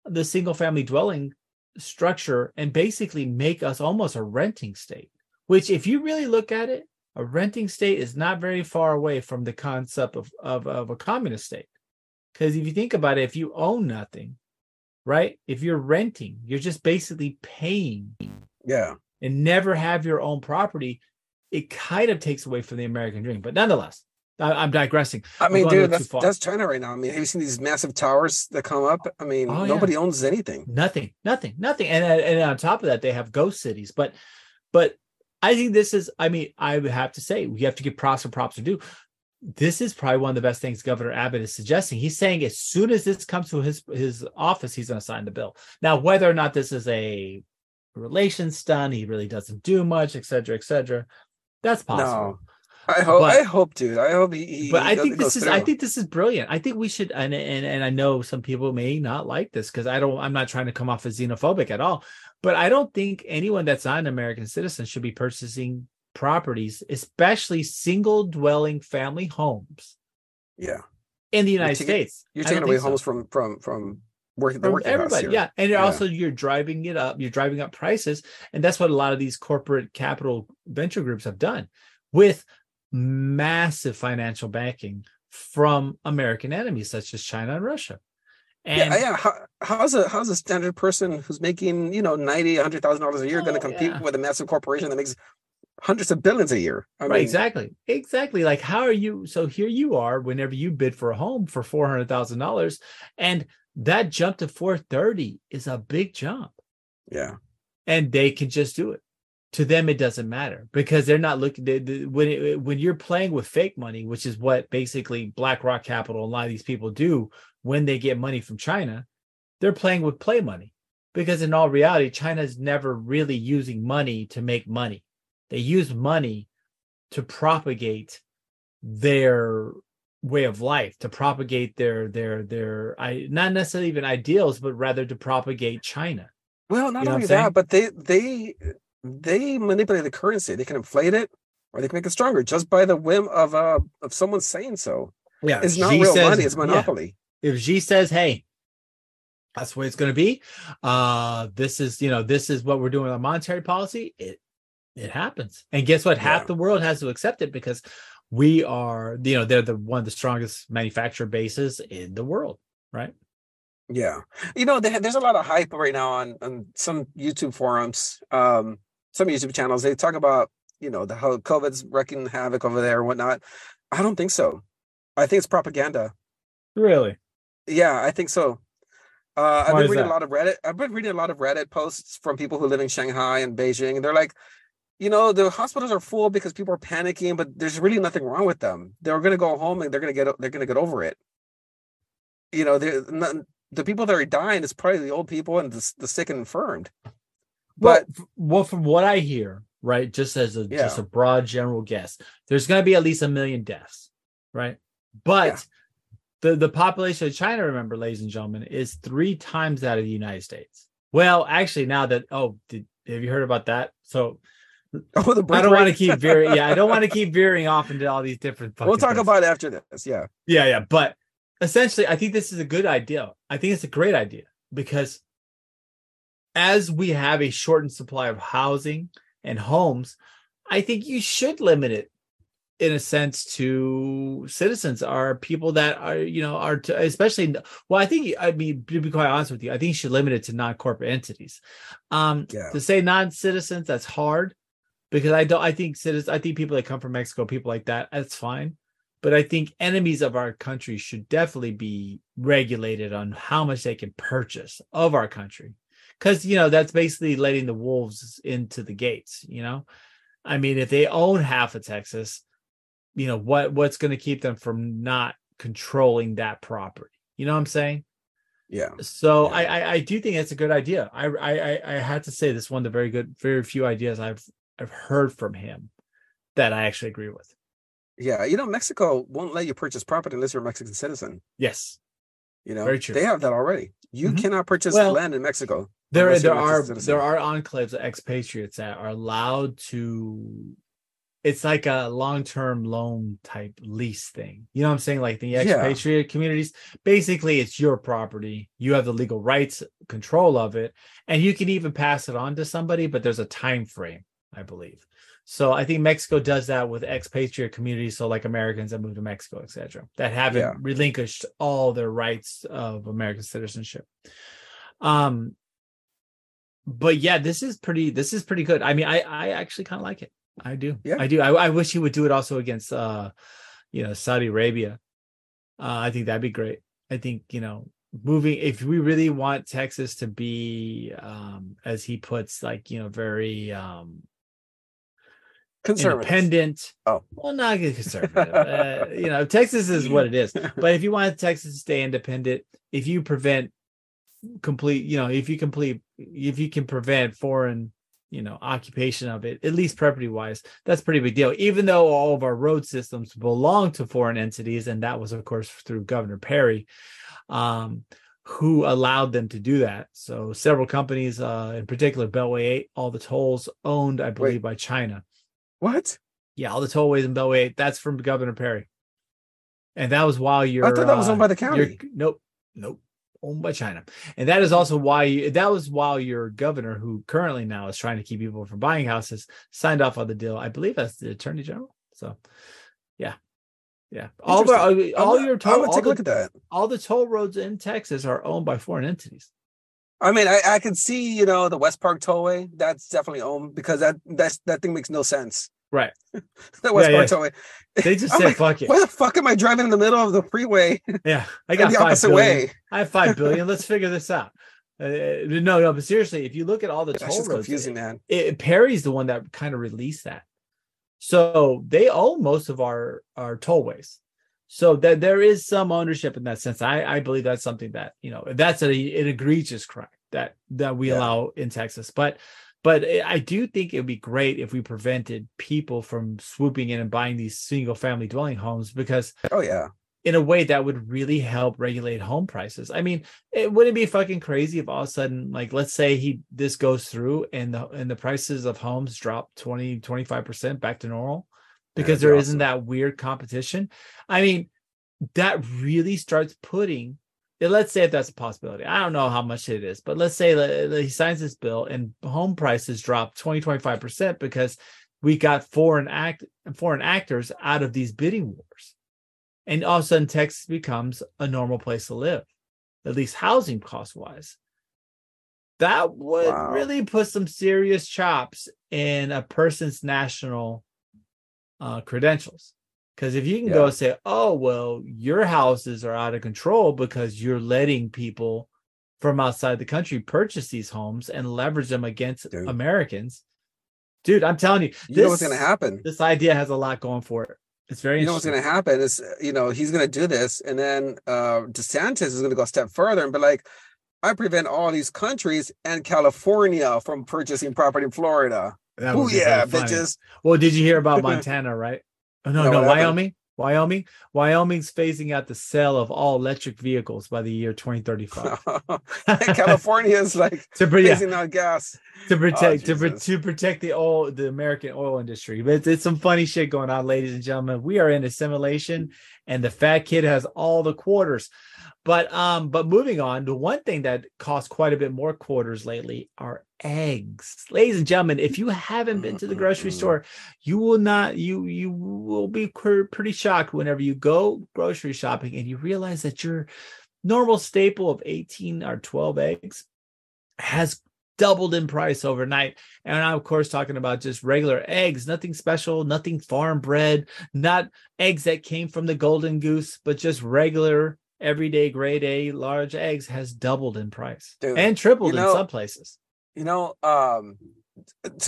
the single family dwelling structure and basically make us almost a renting state. Which, if you really look at it. A renting state is not very far away from the concept of a communist state. Because if you think about it, if you own nothing, right? If you're renting, you're just basically paying. Yeah. And never have your own property. It kind of takes away from the American dream. But nonetheless, I'm digressing. I mean, dude, that's China right now. I mean, have you seen these massive towers that come up? I mean, nobody owns anything. Nothing. And on top of that, they have ghost cities. But I think this is, I would have to say, we have to give props to do. This is probably one of the best things Governor Abbott is suggesting. He's saying as soon as this comes to his office, he's going to sign the bill. Now, whether or not this is a relations stunt, he really doesn't do much, et cetera, that's possible. No, I hope, dude. I hope he. But I think this is brilliant. I think we should, and I know some people may not like this because I'm not trying to come off as xenophobic at all. But I don't think anyone that's not an American citizen should be purchasing properties, especially single dwelling family homes Yeah. In the United States. You're taking away homes from working the working class here. Yeah. And also you're driving it up. You're driving up prices. And that's what a lot of these corporate capital venture groups have done with massive financial backing from American enemies such as China and Russia. And yeah. How's a standard person who's making, $90,000, $100,000 a year going to compete with a massive corporation that makes hundreds of billions a year? I mean, right, exactly. Like, how are you? So here you are, whenever you bid for a home for $400,000, and that jump to 430 is a big jump. Yeah. And they can just do it. To them, it doesn't matter because they're not looking. When you're playing with fake money, which is what basically BlackRock Capital, a lot of these people do when they get money from China, they're playing with play money because in all reality, China's never really using money to make money. They use money to propagate their way of life, to propagate their not necessarily even ideals, but rather to propagate China. Well, not only that, but they manipulate the currency. They can inflate it, or they can make it stronger just by the whim of someone saying so. Yeah, it's not real money; it's monopoly. Yeah. If Xi says, "Hey, that's the way it's going to be," this is what we're doing on monetary policy. It happens, and guess what? Half the world has to accept it because we are, they're one of the strongest manufacturer bases in the world, right? Yeah, there's a lot of hype right now on some YouTube forums. Some YouTube channels, they talk about, how COVID's wrecking havoc over there and whatnot. I don't think so. I think it's propaganda. Really? Yeah, I think so. I've been reading a lot of Reddit posts from people who live in Shanghai and Beijing. And they're like, the hospitals are full because people are panicking, but there's really nothing wrong with them. They're going to go home and they're going to get over it. The people that are dying is probably the old people and the sick and infirmed. But from what I hear, right, just as a broad general guess, there's going to be at least 1 million deaths, right? But the population of China, remember, ladies and gentlemen, is 3 times that of the United States. Well, actually, now that have you heard about that? So I don't want to keep veering off into all these different. We'll talk about it after this. Yeah. Yeah. But essentially, I think this is a good idea. I think it's a great idea because as we have a shortened supply of housing and homes, I think you should limit it in a sense to citizens or people that to be quite honest with you, I think you should limit it to non-corporate entities. To say non-citizens, that's hard because I think people that come from Mexico, people like that, that's fine. But I think enemies of our country should definitely be regulated on how much they can purchase of our country. Because, that's basically letting the wolves into the gates, I mean, if they own half of Texas, what's going to keep them from not controlling that property? You know what I'm saying? Yeah. So yeah. I do think it's a good idea. I had to say this is one of the very few ideas I've heard from him that I actually agree with. Yeah, Mexico won't let you purchase property unless you're a Mexican citizen. Yes. Very true. They have that already. You cannot purchase land in Mexico. There are enclaves of expatriates that are allowed to. It's like a long-term loan type lease thing. You know what I'm saying? Like the expatriate communities, basically it's your property. You have the legal rights, control of it, and you can even pass it on to somebody, but there's a time frame, I believe. So I think Mexico does that with expatriate communities. So like Americans that move to Mexico, et cetera, that haven't relinquished all their rights of American citizenship. But yeah, this is pretty good. I mean, I actually kind of like it. I do. Yeah. I do. I wish he would do it also against, Saudi Arabia. I think that'd be great. I think, if we really want Texas to be, as he puts, like, very, independent. Oh, well, not conservative. Texas is what it is. But if you want Texas to stay independent, if you can prevent foreign, occupation of it, at least property-wise, that's a pretty big deal. Even though all of our road systems belong to foreign entities, and that was, of course, through Governor Perry, who allowed them to do that. So several companies, in particular Beltway 8, all the tolls owned, I believe, by China. What? Yeah, all the tollways in Beltway 8. That's from Governor Perry. And that was while you're... I thought that was owned by the county. Nope. Owned by China. And that is also why that was while your governor, who currently now is trying to keep people from buying houses, signed off on the deal. I believe that's the Attorney General. So, yeah. Yeah. All the toll roads in Texas are owned by foreign entities. I mean, I can see, the West Park Tollway, that's definitely owned, because that thing makes no sense. Right. That West Park Tollway. They just said, fuck it. Why the fuck am I driving in the middle of the freeway? Yeah. I got the opposite way. I have 5 billion. Let's figure this out. No, but seriously, if you look at all the toll roads, confusing, man. Perry's the one that kind of released that. So they own most of our tollways. So that there is some ownership in that sense. I believe that's something that, that's an egregious crime that we allow in Texas. But I do think it would be great if we prevented people from swooping in and buying these single family dwelling homes, because in a way that would really help regulate home prices. I mean, wouldn't it be fucking crazy if all of a sudden, like, let's say this goes through and the prices of homes drop 20, 25% back to normal because there isn't that weird competition. I mean, that really starts putting... Let's say if that's a possibility. I don't know how much it is, but let's say that he signs this bill and home prices drop 20, 25% because we got foreign actors out of these bidding wars. And all of a sudden, Texas becomes a normal place to live, at least housing cost-wise. That would really put some serious chops in a person's national credentials. Because if you can go say, oh, well, your houses are out of control because you're letting people from outside the country purchase these homes and leverage them against Americans. Dude, I'm telling you, you know what's going to happen. This idea has a lot going for it. It's very interesting. You know what's going to happen is, he's going to do this. And then DeSantis is going to go a step further and be like, I prevent all these countries and California from purchasing property in Florida. Oh, yeah, bitches. Well, did you hear about Montana, right? Oh, no, Wyoming. Wyoming's phasing out the sale of all electric vehicles by the year 2035. California's like phasing out gas to protect the American oil industry. But it's some funny shit going on, ladies and gentlemen. We are in assimilation, and the fat kid has all the quarters. But moving on, the one thing that costs quite a bit more quarters lately are eggs. Ladies and gentlemen, if you haven't been to the grocery store, you will be pretty shocked whenever you go grocery shopping and you realize that your normal staple of 18 or 12 eggs has doubled in price overnight. And I'm, of course, talking about just regular eggs, nothing special, nothing farm bred, not eggs that came from the golden goose, but just regular everyday grade A large eggs has doubled in price. Dude, and tripled in some places. To add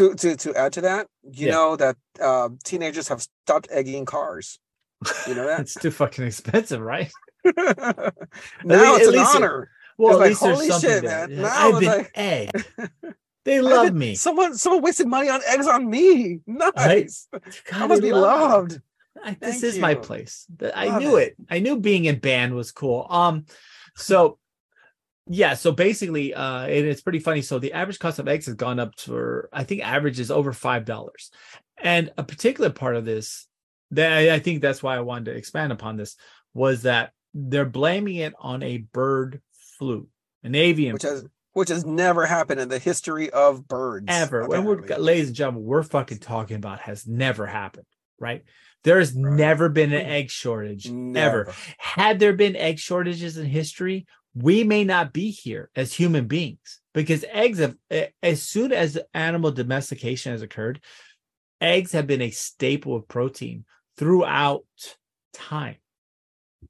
to that, know that teenagers have stopped egging cars. You know that? It's too fucking expensive, right? Now it's an honor. Well, at least there's something there. Man. I've been egged. They love me. Someone wasted money on eggs on me. Nice. I must be loved. This is my place. I knew it. I knew being in band was cool. So basically, and it's pretty funny. So the average cost of eggs has gone up to, I think, average is over $5. And a particular part of this, that I think that's why I wanted to expand upon this, was that they're blaming it on a bird flu, an avian flu. Which has never happened in the history of birds. Ever. And ladies and gentlemen, we're fucking talking about has never happened, right? There's never been an egg shortage, ever. Had there been egg shortages in history, we may not be here as human beings, because eggs have, as soon as animal domestication has occurred, eggs have been a staple of protein throughout time.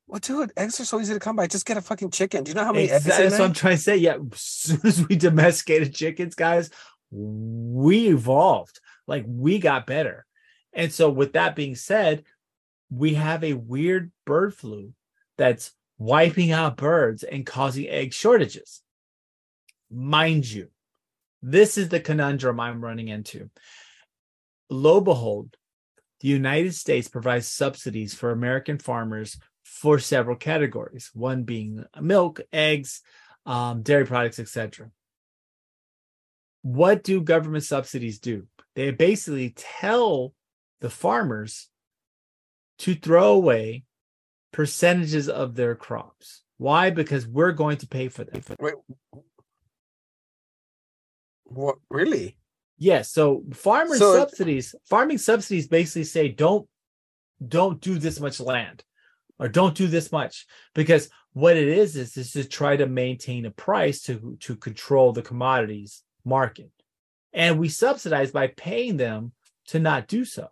Well, dude, eggs are so easy to come by. Just get a fucking chicken. Do you know how many eggs? That's what I'm trying to say. Yeah, as soon as we domesticated chickens, guys, we evolved. Like, we got better. And so with that being said, we have a weird bird flu that's wiping out birds and causing egg shortages. Mind you, this is the conundrum I'm running into. Lo behold, the United States provides subsidies for American farmers for several categories, one being milk, eggs, dairy products, etc. What do government subsidies do? They basically tell the farmers to throw away percentages of their crops. Why? Because we're going to pay for them. Wait, what? Really? Yes. So farming subsidies basically say don't do this much land or don't do this much, because what it is to try to maintain a price to control the commodities market. And we subsidize by paying them to not do so.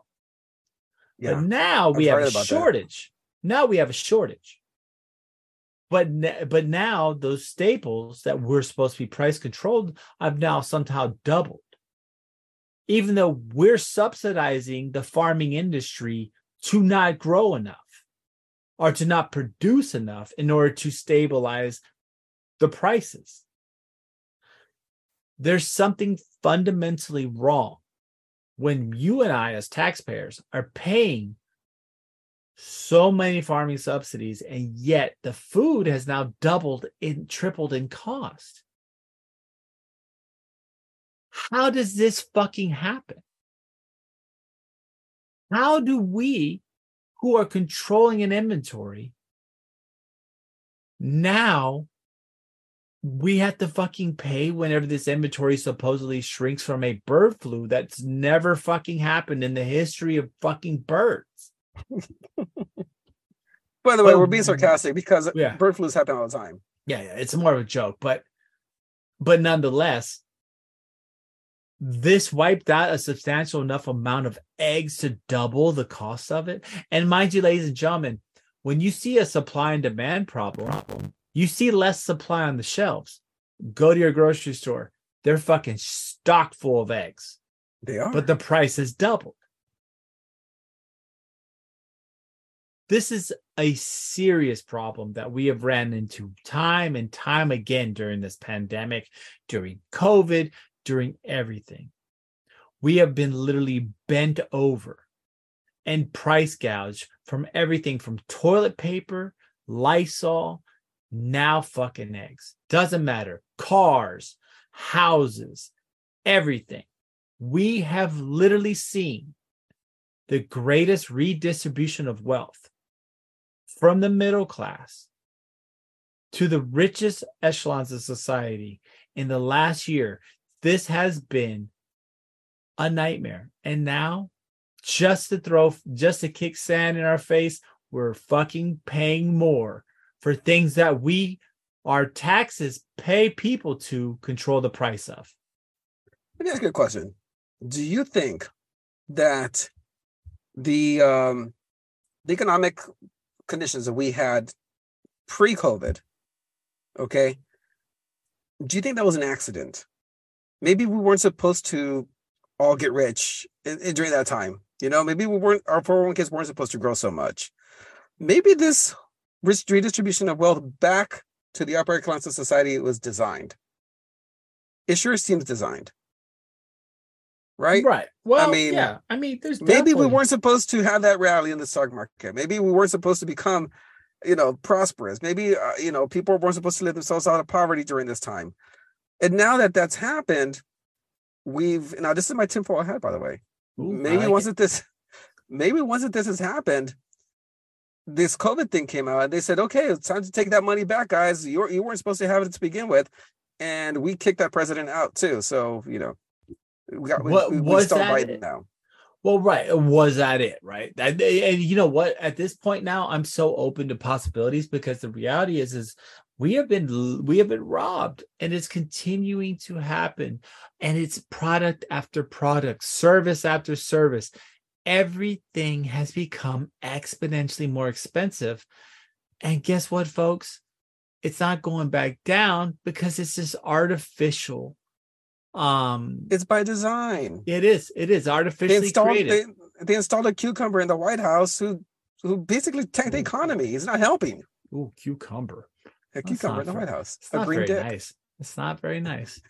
Yeah. But now we have a shortage. But now those staples that were supposed to be price controlled have now somehow doubled, even though we're subsidizing the farming industry to not grow enough or to not produce enough in order to stabilize the prices. There's something fundamentally wrong when you and I as taxpayers are paying so many farming subsidies, and yet the food has now tripled in cost. How does this fucking happen? How do we, who are controlling an inventory, now we have to fucking pay whenever this inventory supposedly shrinks from a bird flu that's never fucking happened in the history of fucking birds? By the way, we're being sarcastic because bird flus happen all the time. Yeah, it's more of a joke, but nonetheless, this wiped out a substantial enough amount of eggs to double the cost of it. And mind you, ladies and gentlemen, when you see a supply and demand problem, you see less supply on the shelves. Go to your grocery store; they're fucking stocked full of eggs. They are, but the price has doubled. This is a serious problem that we have ran into time and time again during this pandemic, during COVID, during everything. We have been literally bent over and price gouged from everything from toilet paper, Lysol, now fucking eggs. Doesn't matter. Cars, houses, everything. We have literally seen the greatest redistribution of wealth from the middle class to the richest echelons of society in the last year. This has been a nightmare. And now, just to kick sand in our face, we're fucking paying more for things that our taxes pay people to control the price of. Let me ask you a question. Do you think that the economic conditions that we had pre-COVID, okay, do you think that was an accident? Maybe we weren't supposed to all get rich during that time. You know, maybe our 401ks weren't supposed to grow so much. Maybe this redistribution of wealth back to the upper class of society was designed. It sure seems designed. Right. Well, yeah. I mean, there's definitely... maybe we weren't supposed to have that rally in the stock market. Maybe we weren't supposed to become, prosperous. Maybe, people weren't supposed to live themselves out of poverty during this time. And now that that's happened, now this is my tinfoil hat, by the way. Ooh, maybe once that this has happened, this COVID thing came out and they said, okay, it's time to take that money back, guys. You weren't supposed to have it to begin with. And we kicked that president out too. So, we start Biden now. Well, right. Was that it? Right. And you know what? At this point now, I'm so open to possibilities because the reality is we have been robbed, and it's continuing to happen. And it's product after product, service after service. Everything has become exponentially more expensive. And guess what, folks? It's not going back down because it's just artificial. It's by design. It is artificially created. They installed a cucumber in the White House who basically tanked the economy. It's not helping. Ooh, cucumber. A cucumber in the White House. It's not very nice. It's not very nice.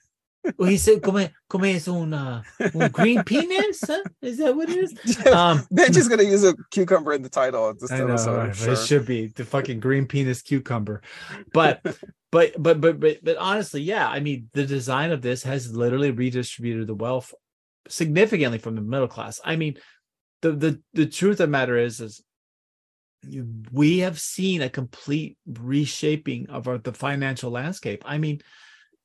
Well, he said, come es un green penis? Huh? Is that what it is? They're just going to use a cucumber in the title of this episode. Right, sure. It should be the fucking green penis cucumber. But honestly, yeah, I mean, the design of this has literally redistributed the wealth significantly from the middle class. I mean, the truth of the matter is we have seen a complete reshaping of the financial landscape. I mean,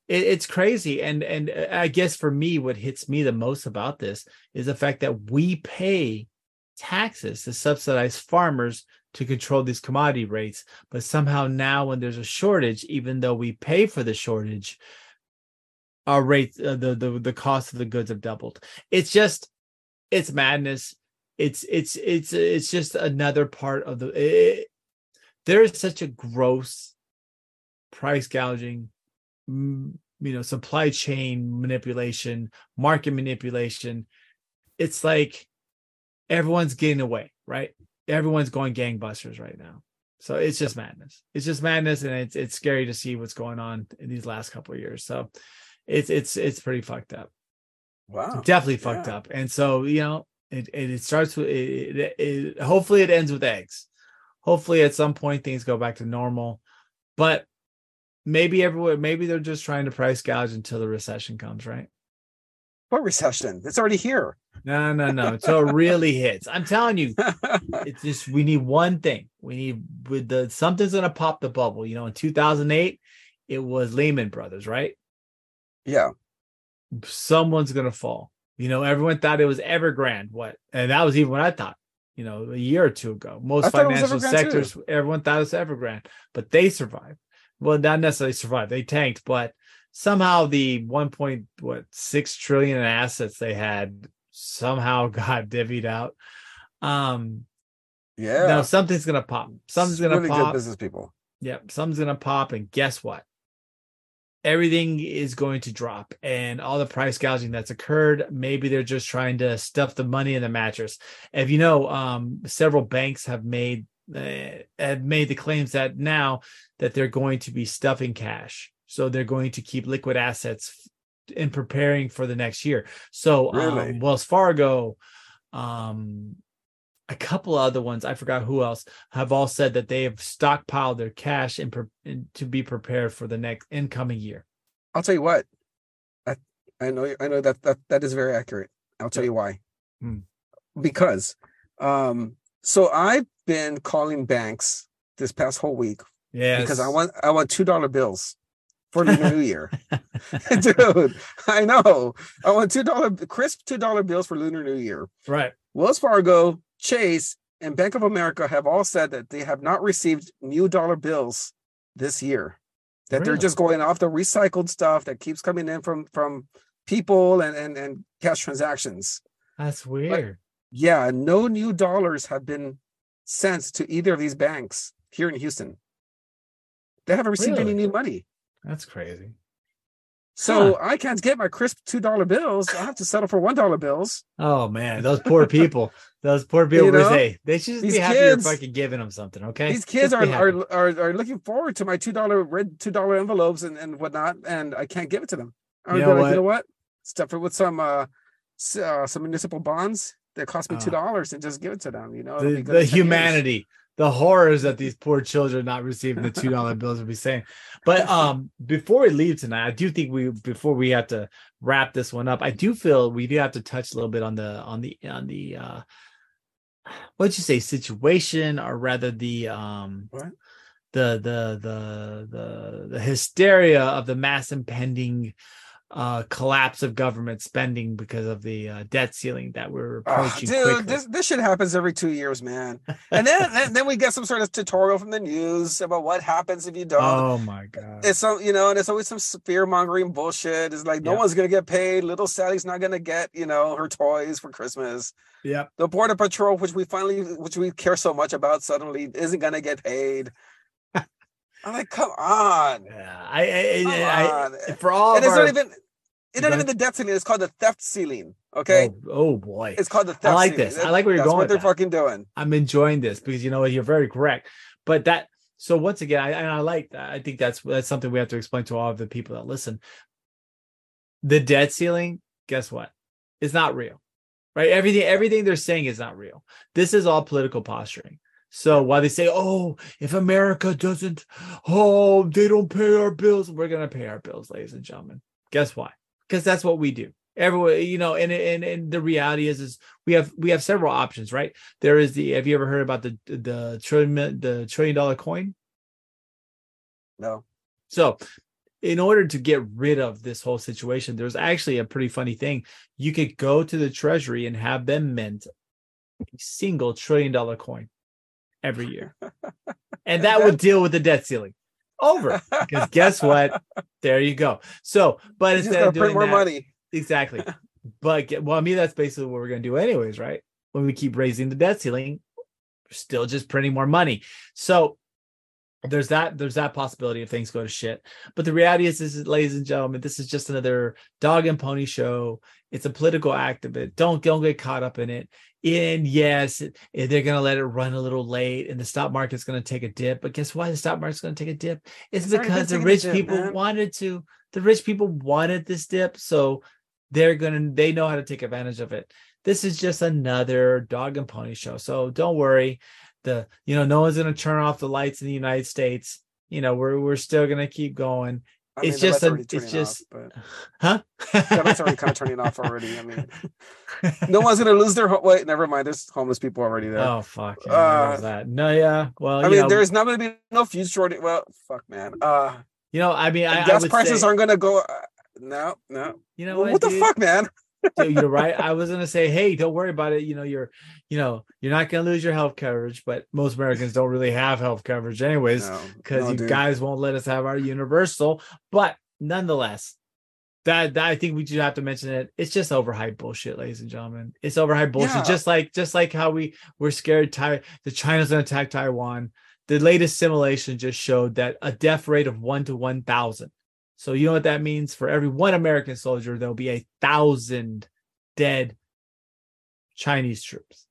it's crazy. And I guess for me, what hits me the most about this is the fact that we pay taxes to subsidize farmers to control these commodity rates. But somehow now when there's a shortage, even though we pay for the shortage, our rates, the cost of the goods have doubled. It's just, it's madness. It's just another part of there is such a gross price gouging, supply chain manipulation, market manipulation. It's like everyone's getting away, right? Everyone's going gangbusters right now. So it's just madness. It's just madness. And it's scary to see what's going on in these last couple of years. So it's pretty fucked up. Wow. Definitely fucked up. And so, it starts with, hopefully it ends with eggs. Hopefully at some point things go back to normal, but maybe they're just trying to price gouge until the recession comes, right? What recession? It's already here. No. Until it really hits. I'm telling you, it's just, we need one thing. We need something's going to pop the bubble. In 2008, it was Lehman Brothers, right? Yeah. Someone's going to fall. Everyone thought it was Evergrande. What? And that was even what I thought, a year or two ago. Most financial sectors, everyone thought it was Evergrande, but they survived. Well, not necessarily survived. They tanked, but somehow the 1.6 trillion in assets they had somehow got divvied out. Now something's going to pop. Something's going to really pop. Really good business people. Yep. Something's going to pop. And guess what? Everything is going to drop, and all the price gouging that's occurred, maybe they're just trying to stuff the money in the mattress. If several banks have made the claims that now that they're going to be stuffing cash. So they're going to keep liquid assets in preparing for the next year. So really? Wells Fargo, a couple other ones, I forgot who else, have all said that they have stockpiled their cash and to be prepared for the next incoming year. I'll tell you what, I know that is very accurate. I'll tell you why. Because, so I've been calling banks this past whole week. Yes. Because I want $2 bills for the New Year. Dude, I know. I want $2 bills for Lunar New Year. Right. Wells Fargo, Chase, and Bank of America have all said that they have not received new dollar bills this year, that they're just going off the recycled stuff that keeps coming in from people and cash transactions. That's weird. But yeah, no new dollars have been sent to either of these banks here in Houston. They haven't received any new money. That's crazy. So I can't get my crisp $2 bills. I have to settle for $1 bills. Oh man, those poor people! They should just be happy you're fucking giving them something. Okay, these kids are looking forward to my $2 envelopes and whatnot, and I can't give it to them. I'm you know what? Stuff it with some municipal bonds that cost me $2 and just give it to them. The humanity. Years. The horrors that these poor children not receiving the $2 bills would be saying. But before we leave tonight, I do think before we have to wrap this one up, I do feel we do have to touch a little bit on the what'd you say, situation, or rather the hysteria of the mass impending collapse of government spending because of the debt ceiling that we're approaching. Dude, this shit happens every 2 years, man. And then we get some sort of tutorial from the news about what happens if you don't. Oh my god! It's so and it's always some fear mongering bullshit. It's like no one's gonna get paid. Little Sally's not gonna get her toys for Christmas. Yep. The Border Patrol, which we care so much about, suddenly isn't gonna get paid. I'm like, come on! Yeah, I for all and it's our, not even it's not even the debt ceiling. It's called the theft ceiling. Okay. Oh boy, it's called the theft. I like ceiling. This. I like where you're going. That's what they're fucking doing. I'm enjoying this because you're very correct. But that so once again, I like that. I think that's something we have to explain to all of the people that listen. The debt ceiling, guess what? It's not real, right? Everything they're saying is not real. This is all political posturing. So while they say, oh, if America doesn't, they don't pay our bills, we're going to pay our bills, ladies and gentlemen. Guess why? Because that's what we do. Everyone, you know, and the reality is we have several options, right? There is the, have you ever heard about the trillion dollar coin? No. So in order to get rid of this whole situation, there's actually a pretty funny thing. You could go to the Treasury and have them mint a single $1 trillion coin every year. And that would deal with the debt ceiling. Over. Because guess what? There you go. So, but instead of doing more money. Exactly. But, well, I mean, that's basically what we're going to do anyways, right? When we keep raising the debt ceiling, we're still just printing more money. So there's that possibility if things go to shit. But the reality is, ladies and gentlemen, this is just another dog and pony show. It's a political activist. Don't get caught up in it. And yes, they're going to let it run a little late and the stock market's going to take a dip. But guess why the stock market's going to take a dip? It's because the rich people wanted to. The rich people wanted this dip. So they know how to take advantage of it. This is just another dog and pony show. So don't worry. No one's going to turn off the lights in the United States. You know, we're still going to keep going. I mean, Yeah, that's already kind of turning off already. I mean, no one's going to lose their wait, never mind. There's homeless people already there. Oh, fuck. Yeah, that. No, yeah. Well, I mean, there's not going to be no future. Well, fuck, man. Gas prices aren't going to go. No. You know what the fuck, man? Dude, you're right. I was gonna say, hey, don't worry about it. You know, you're not gonna lose your health coverage, but most Americans don't really have health coverage anyways, because guys won't let us have our universal. But nonetheless, that I think we do have to mention it. It's just overhyped bullshit, ladies and gentlemen. It's overhyped bullshit. Yeah. Just like how we're scared the China's gonna attack Taiwan. The latest simulation just showed that a death rate of 1 to 1,000. So you know what that means? For every one American soldier, there'll be 1,000 dead Chinese troops.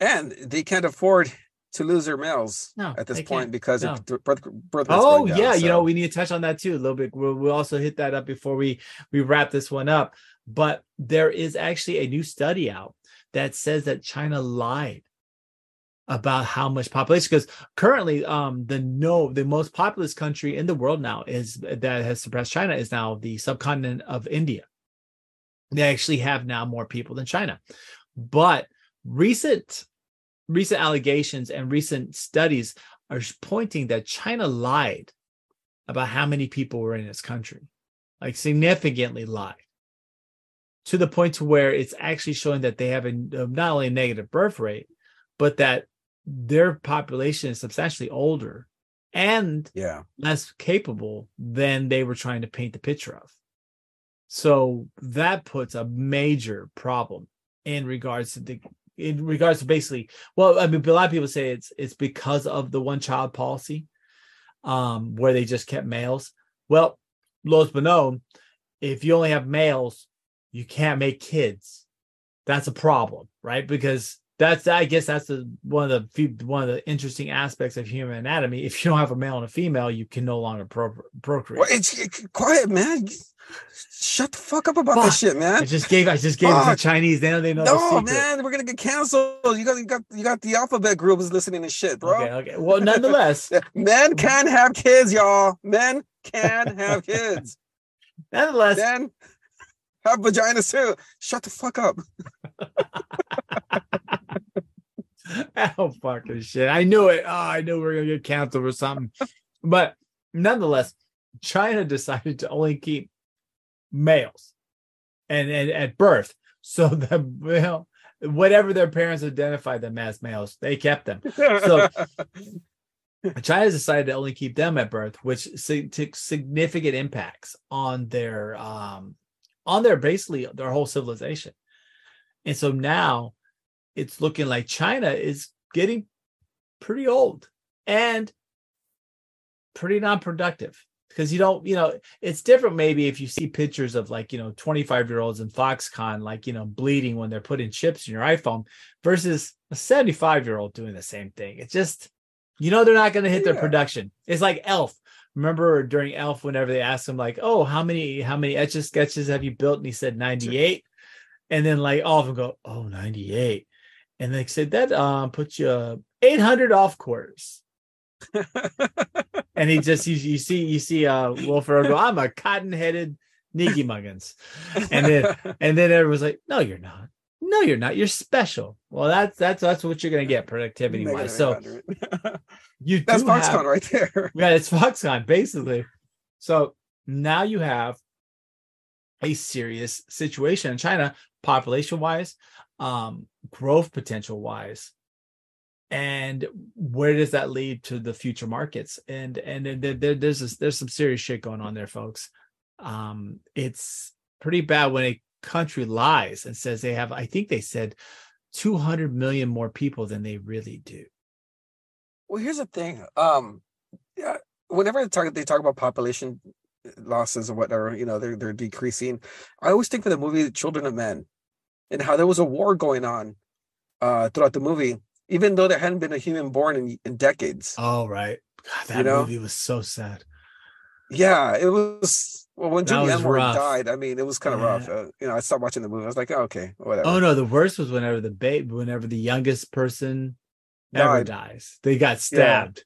And they can't afford to lose their males at this point because of birth rates going down, so. You know, we need to touch on that too a little bit. We'll also hit that up before we wrap this one up. But there is actually a new study out that says that China lied about how much population, because currently the most populous country in the world now has surpassed China is now the subcontinent of India. They actually have now more people than China. But recent allegations and recent studies are pointing that China lied about how many people were in its country, like significantly lied, to the point to where it's actually showing that they have not only a negative birth rate, but that their population is substantially older and less capable than they were trying to paint the picture of. So that puts a major problem in regards to basically, well, I mean, a lot of people say it's because of the one-child policy, where they just kept males. Well, lo and behold, if you only have males, you can't make kids. That's a problem, right? Because I guess that's one of the interesting aspects of human anatomy. If you don't have a male and a female, you can no longer procreate. Well, it's quiet, man. Shut the fuck up about this shit, man. I just gave it to Chinese. They know. No, man, we're gonna get canceled. You got the alphabet group is listening to shit, bro. Okay. Well, nonetheless, men can have kids, y'all. Men can have kids. Nonetheless, men have vaginas too. Shut the fuck up. Oh, fucking shit. I knew it. Oh, I knew we were going to get canceled or something. But nonetheless, China decided to only keep males and at birth. So whatever their parents identified them as males, they kept them. So China decided to only keep them at birth, which took significant impacts on their whole civilization. And so now it's looking like China is getting pretty old and pretty non-productive, because it's different. Maybe if you see pictures of 25-year-olds in Foxconn, bleeding when they're putting chips in your iPhone versus a 75-year-old doing the same thing. It's just, they're not going to hit their production. It's like Elf. Remember during Elf, whenever they asked him how many Etch-a-Sketches have you built? And he said 98. And then all of them go, 98. And they said that puts you 800 off course. And he just you see Will Ferrell go, I'm a cotton-headed Sneaky Muggins. And then everyone's like, no, you're not. No, you're not. You're special. Well, that's what you're going to get productivity wise. So you that's Foxconn right there. Yeah, it's Foxconn basically. So now you have a serious situation in China, population wise, growth potential wise. And where does that lead to the future markets? And there's some serious shit going on there, folks. It's pretty bad when a country lies and says they have, I think they said 200 million more people than they really do. Well, here's the thing. Yeah, whenever they talk about population losses or whatever, you know, they're decreasing. I always think of the movie Children of Men and how there was a war going on throughout the movie, even though there hadn't been a human born in decades. Oh, right. God, that movie was so sad. Yeah, it was. Well, when Julie Edward died, I mean, it was kind of rough. You know, I stopped watching the movie. I was like, oh, okay, whatever. Oh no, the worst was whenever the youngest person ever dies. They got stabbed.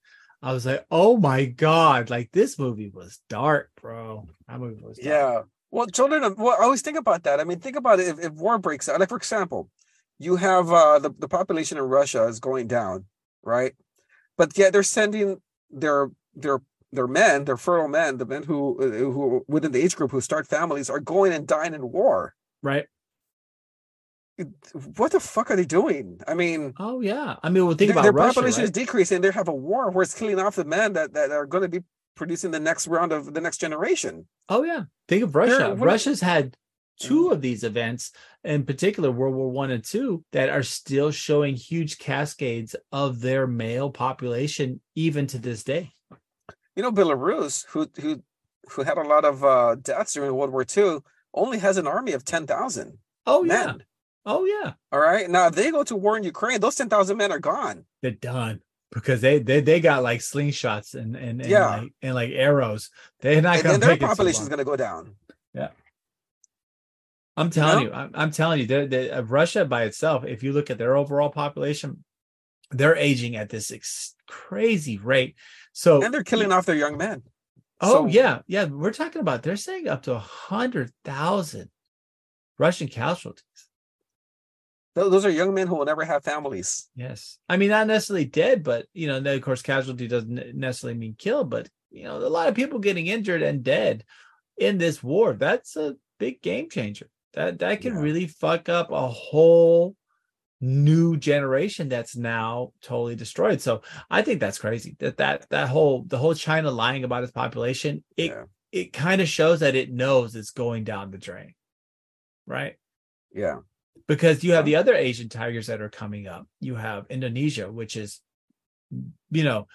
Yeah. I was like, oh my god! Like this movie was dark, bro. That movie was dark. Yeah. Well, I always think about that. I mean, think about it. If war breaks out, like for example, you have the population in Russia is going down, right? But yet they're sending their men, their fertile men, the men who within the age group who start families are going and dying in war. Right. What the fuck are they doing? I mean, oh yeah. I mean, we'll think about their Russia, population is decreasing. They have a war where it's killing off the men that are going to be producing the next round of the next generation. Oh yeah. Think of Russia. Russia's had two of these events, in particular World War I and II, that are still showing huge cascades of their male population even to this day. You know, Belarus, who had a lot of deaths during World War II, only has an army of 10,000. Oh yeah, men. Oh yeah. All right, now if they go to war in Ukraine, those 10,000 men are gone. They're done because they got like slingshots and like arrows. They're not going to. Their population is going to go down. Yeah, I'm telling you, they're Russia by itself. If you look at their overall population, they're aging at this crazy rate. So, and they're killing off their young men. Oh, so, yeah. We're talking about, they're saying up to 100,000 Russian casualties. Those are young men who will never have families. Yes. I mean, not necessarily dead, but, you know, of course, casualty doesn't necessarily mean killed, but, you know, a lot of people getting injured and dead in this war. That's a big game changer. That can really fuck up a whole new generation that's now totally destroyed. So I think that's crazy that whole China lying about its population, it kind of shows that it knows it's going down the drain, right? Yeah, because you have the other Asian tigers that are coming up. You have Indonesia, which is, you know,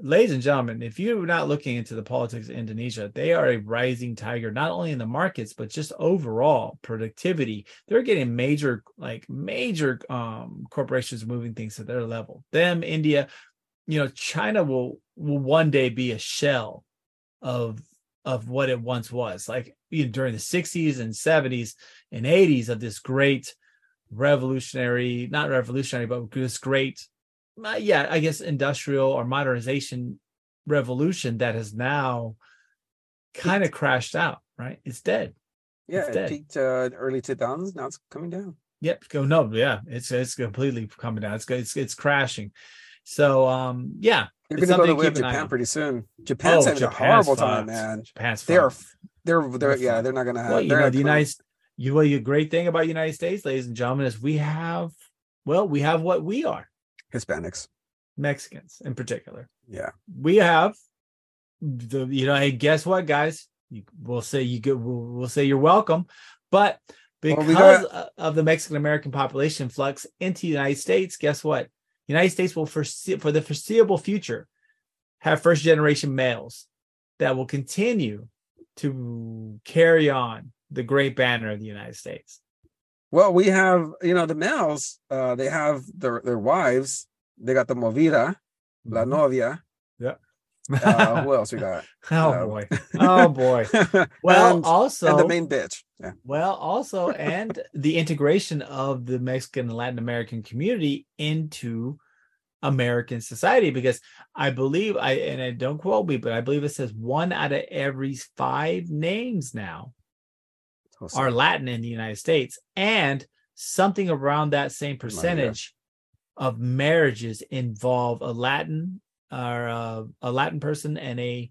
ladies and gentlemen, if you're not looking into the politics of Indonesia, they are a rising tiger, not only in the markets, but just overall productivity. They're getting major corporations moving things to their level. Them, India, you know, China will one day be a shell of what it once was. Like, you know, during the 60s and 70s and 80s of this great industrial or modernization revolution that has now kind of crashed out, right? It's dead. Yeah, it peaked early 2000s. Now it's coming down. Yep. It's completely coming down. It's crashing. So you're going to go to the way of Japan pretty soon. Japan's having a horrible time, man. Japan's they're not going to have. Well, the great thing about the United States, ladies and gentlemen, is we have what we are. Hispanics, Mexicans in particular. Yeah, we have the, you know, hey, guess what, guys? We'll say you're welcome, but because of the Mexican American population flux into the United States, guess what? The United States will for the foreseeable future have first generation males that will continue to carry on the great banner of the United States. Well, we have, you know, the males, they have their wives. They got the movida, la novia. Yeah. Who else we got? Oh, boy. Well, and the main bitch. Yeah. Well, also, and the integration of the Mexican and Latin American community into American society, because I believe, and don't quote me, but I believe it says 1 out of every 5 names now are Latin in the United States, and something around that same percentage of marriages involve a Latin or a Latin person and a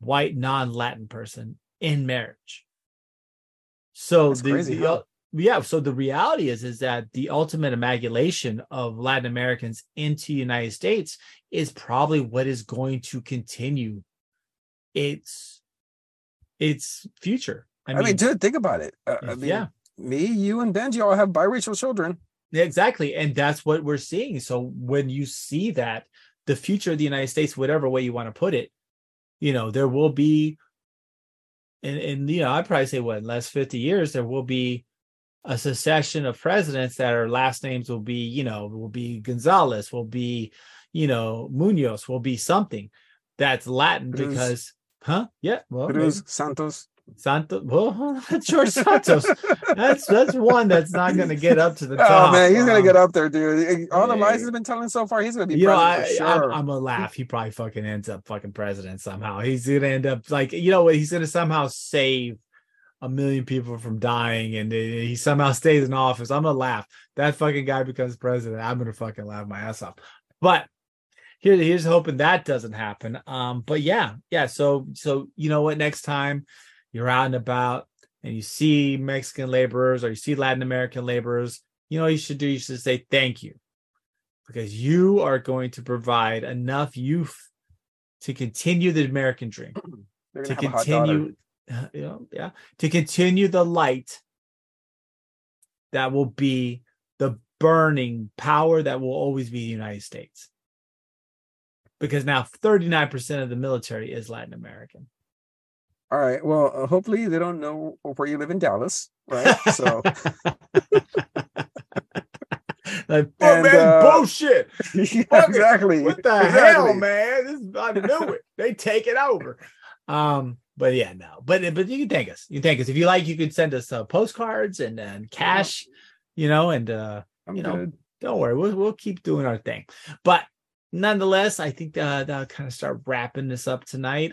white non-Latin person in marriage. So that's crazy, huh? Yeah, so the reality is that the ultimate amalgamation of Latin Americans into the United States is probably what is going to continue its future. I mean, dude, think about it. Me, you, and Benji all have biracial children. Yeah, exactly, and that's what we're seeing. So when you see that, the future of the United States, whatever way you want to put it, there will be, and I'd probably say in the last 50 years, there will be a succession of presidents that our last names will be, Gonzalez, will be, Munoz, will be something that's Latin Cruz. Cruz, Santos. Well, George Santos. That's one that's not going to get up to the top. Oh man, he's going to get up there, dude. All the lies he's been telling so far, he's going to be president for sure. I'm going to laugh. He probably fucking ends up fucking president somehow. He's going to end up he's going to somehow save a million people from dying, and he somehow stays in office. I'm gonna laugh. That fucking guy becomes president. I'm gonna fucking laugh my ass off. But here's hoping that doesn't happen. But yeah. So you know what? Next time you're out and about and you see Mexican laborers or you see Latin American laborers, you should say thank you, because you are going to provide enough youth to continue the American dream, to continue. To continue the light that will be the burning power that will always be the United States. Because now 39% of the military is Latin American. All right. Well, hopefully they don't know where you live in Dallas, right? So, bullshit. Yeah, exactly. What the hell, man? I knew it. They take it over. But yeah, no. But you can thank us. You can thank us if you like. You can send us postcards and cash, Don't worry, we'll keep doing our thing. But nonetheless, I think that'll kind of start wrapping this up tonight.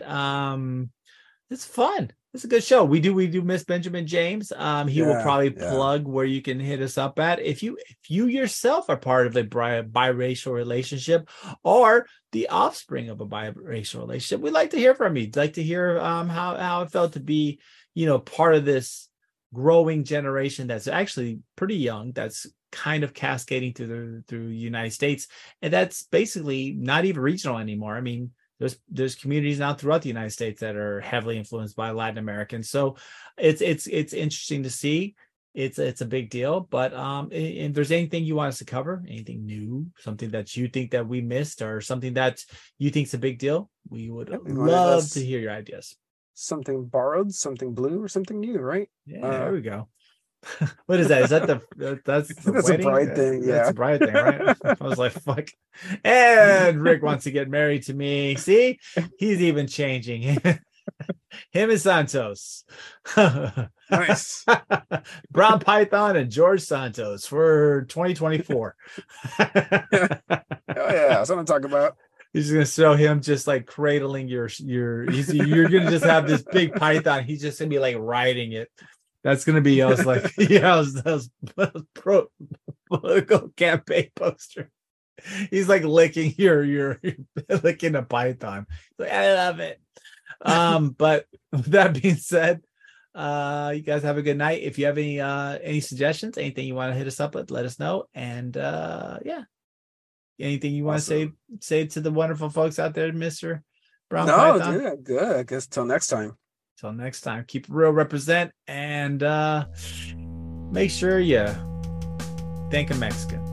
It's fun. It's a good show. We do miss Benjamin James. He will probably plug where you can hit us up at if you yourself are part of a biracial relationship or the offspring of a biracial relationship. We'd like to hear from you. We'd like to hear how it felt to be part of this growing generation that's actually pretty young, that's kind of cascading through the United States, and that's basically not even regional anymore. I mean, There's communities now throughout the United States that are heavily influenced by Latin Americans. So it's interesting to see. It's a big deal. But if there's anything you want us to cover, anything new, something that you think that we missed or something that you think's a big deal, we would love to hear your ideas. Something borrowed, something blue, or something new, right? Yeah, there we go. What is that? Is that that's a bride thing? Yeah, that's a bride thing, right? I was like, fuck. And Rick wants to get married to me. See, he's even changing. Him and Santos. Nice. Brown Python and George Santos for 2024. Yeah, that's what I'm talking about. He's just gonna show him just like cradling your. You're gonna just have this big python. He's just gonna be like riding it. That's going to be, pro political campaign poster. He's like licking your licking a python. He's like, I love it. But with that being said, you guys have a good night. If you have any suggestions, anything you want to hit us up with, let us know. And anything you want to say to the wonderful folks out there, Mr. Brown Python? No, dude, good. I guess till next time. Till next time, keep it real, represent, and make sure you think a Mexican.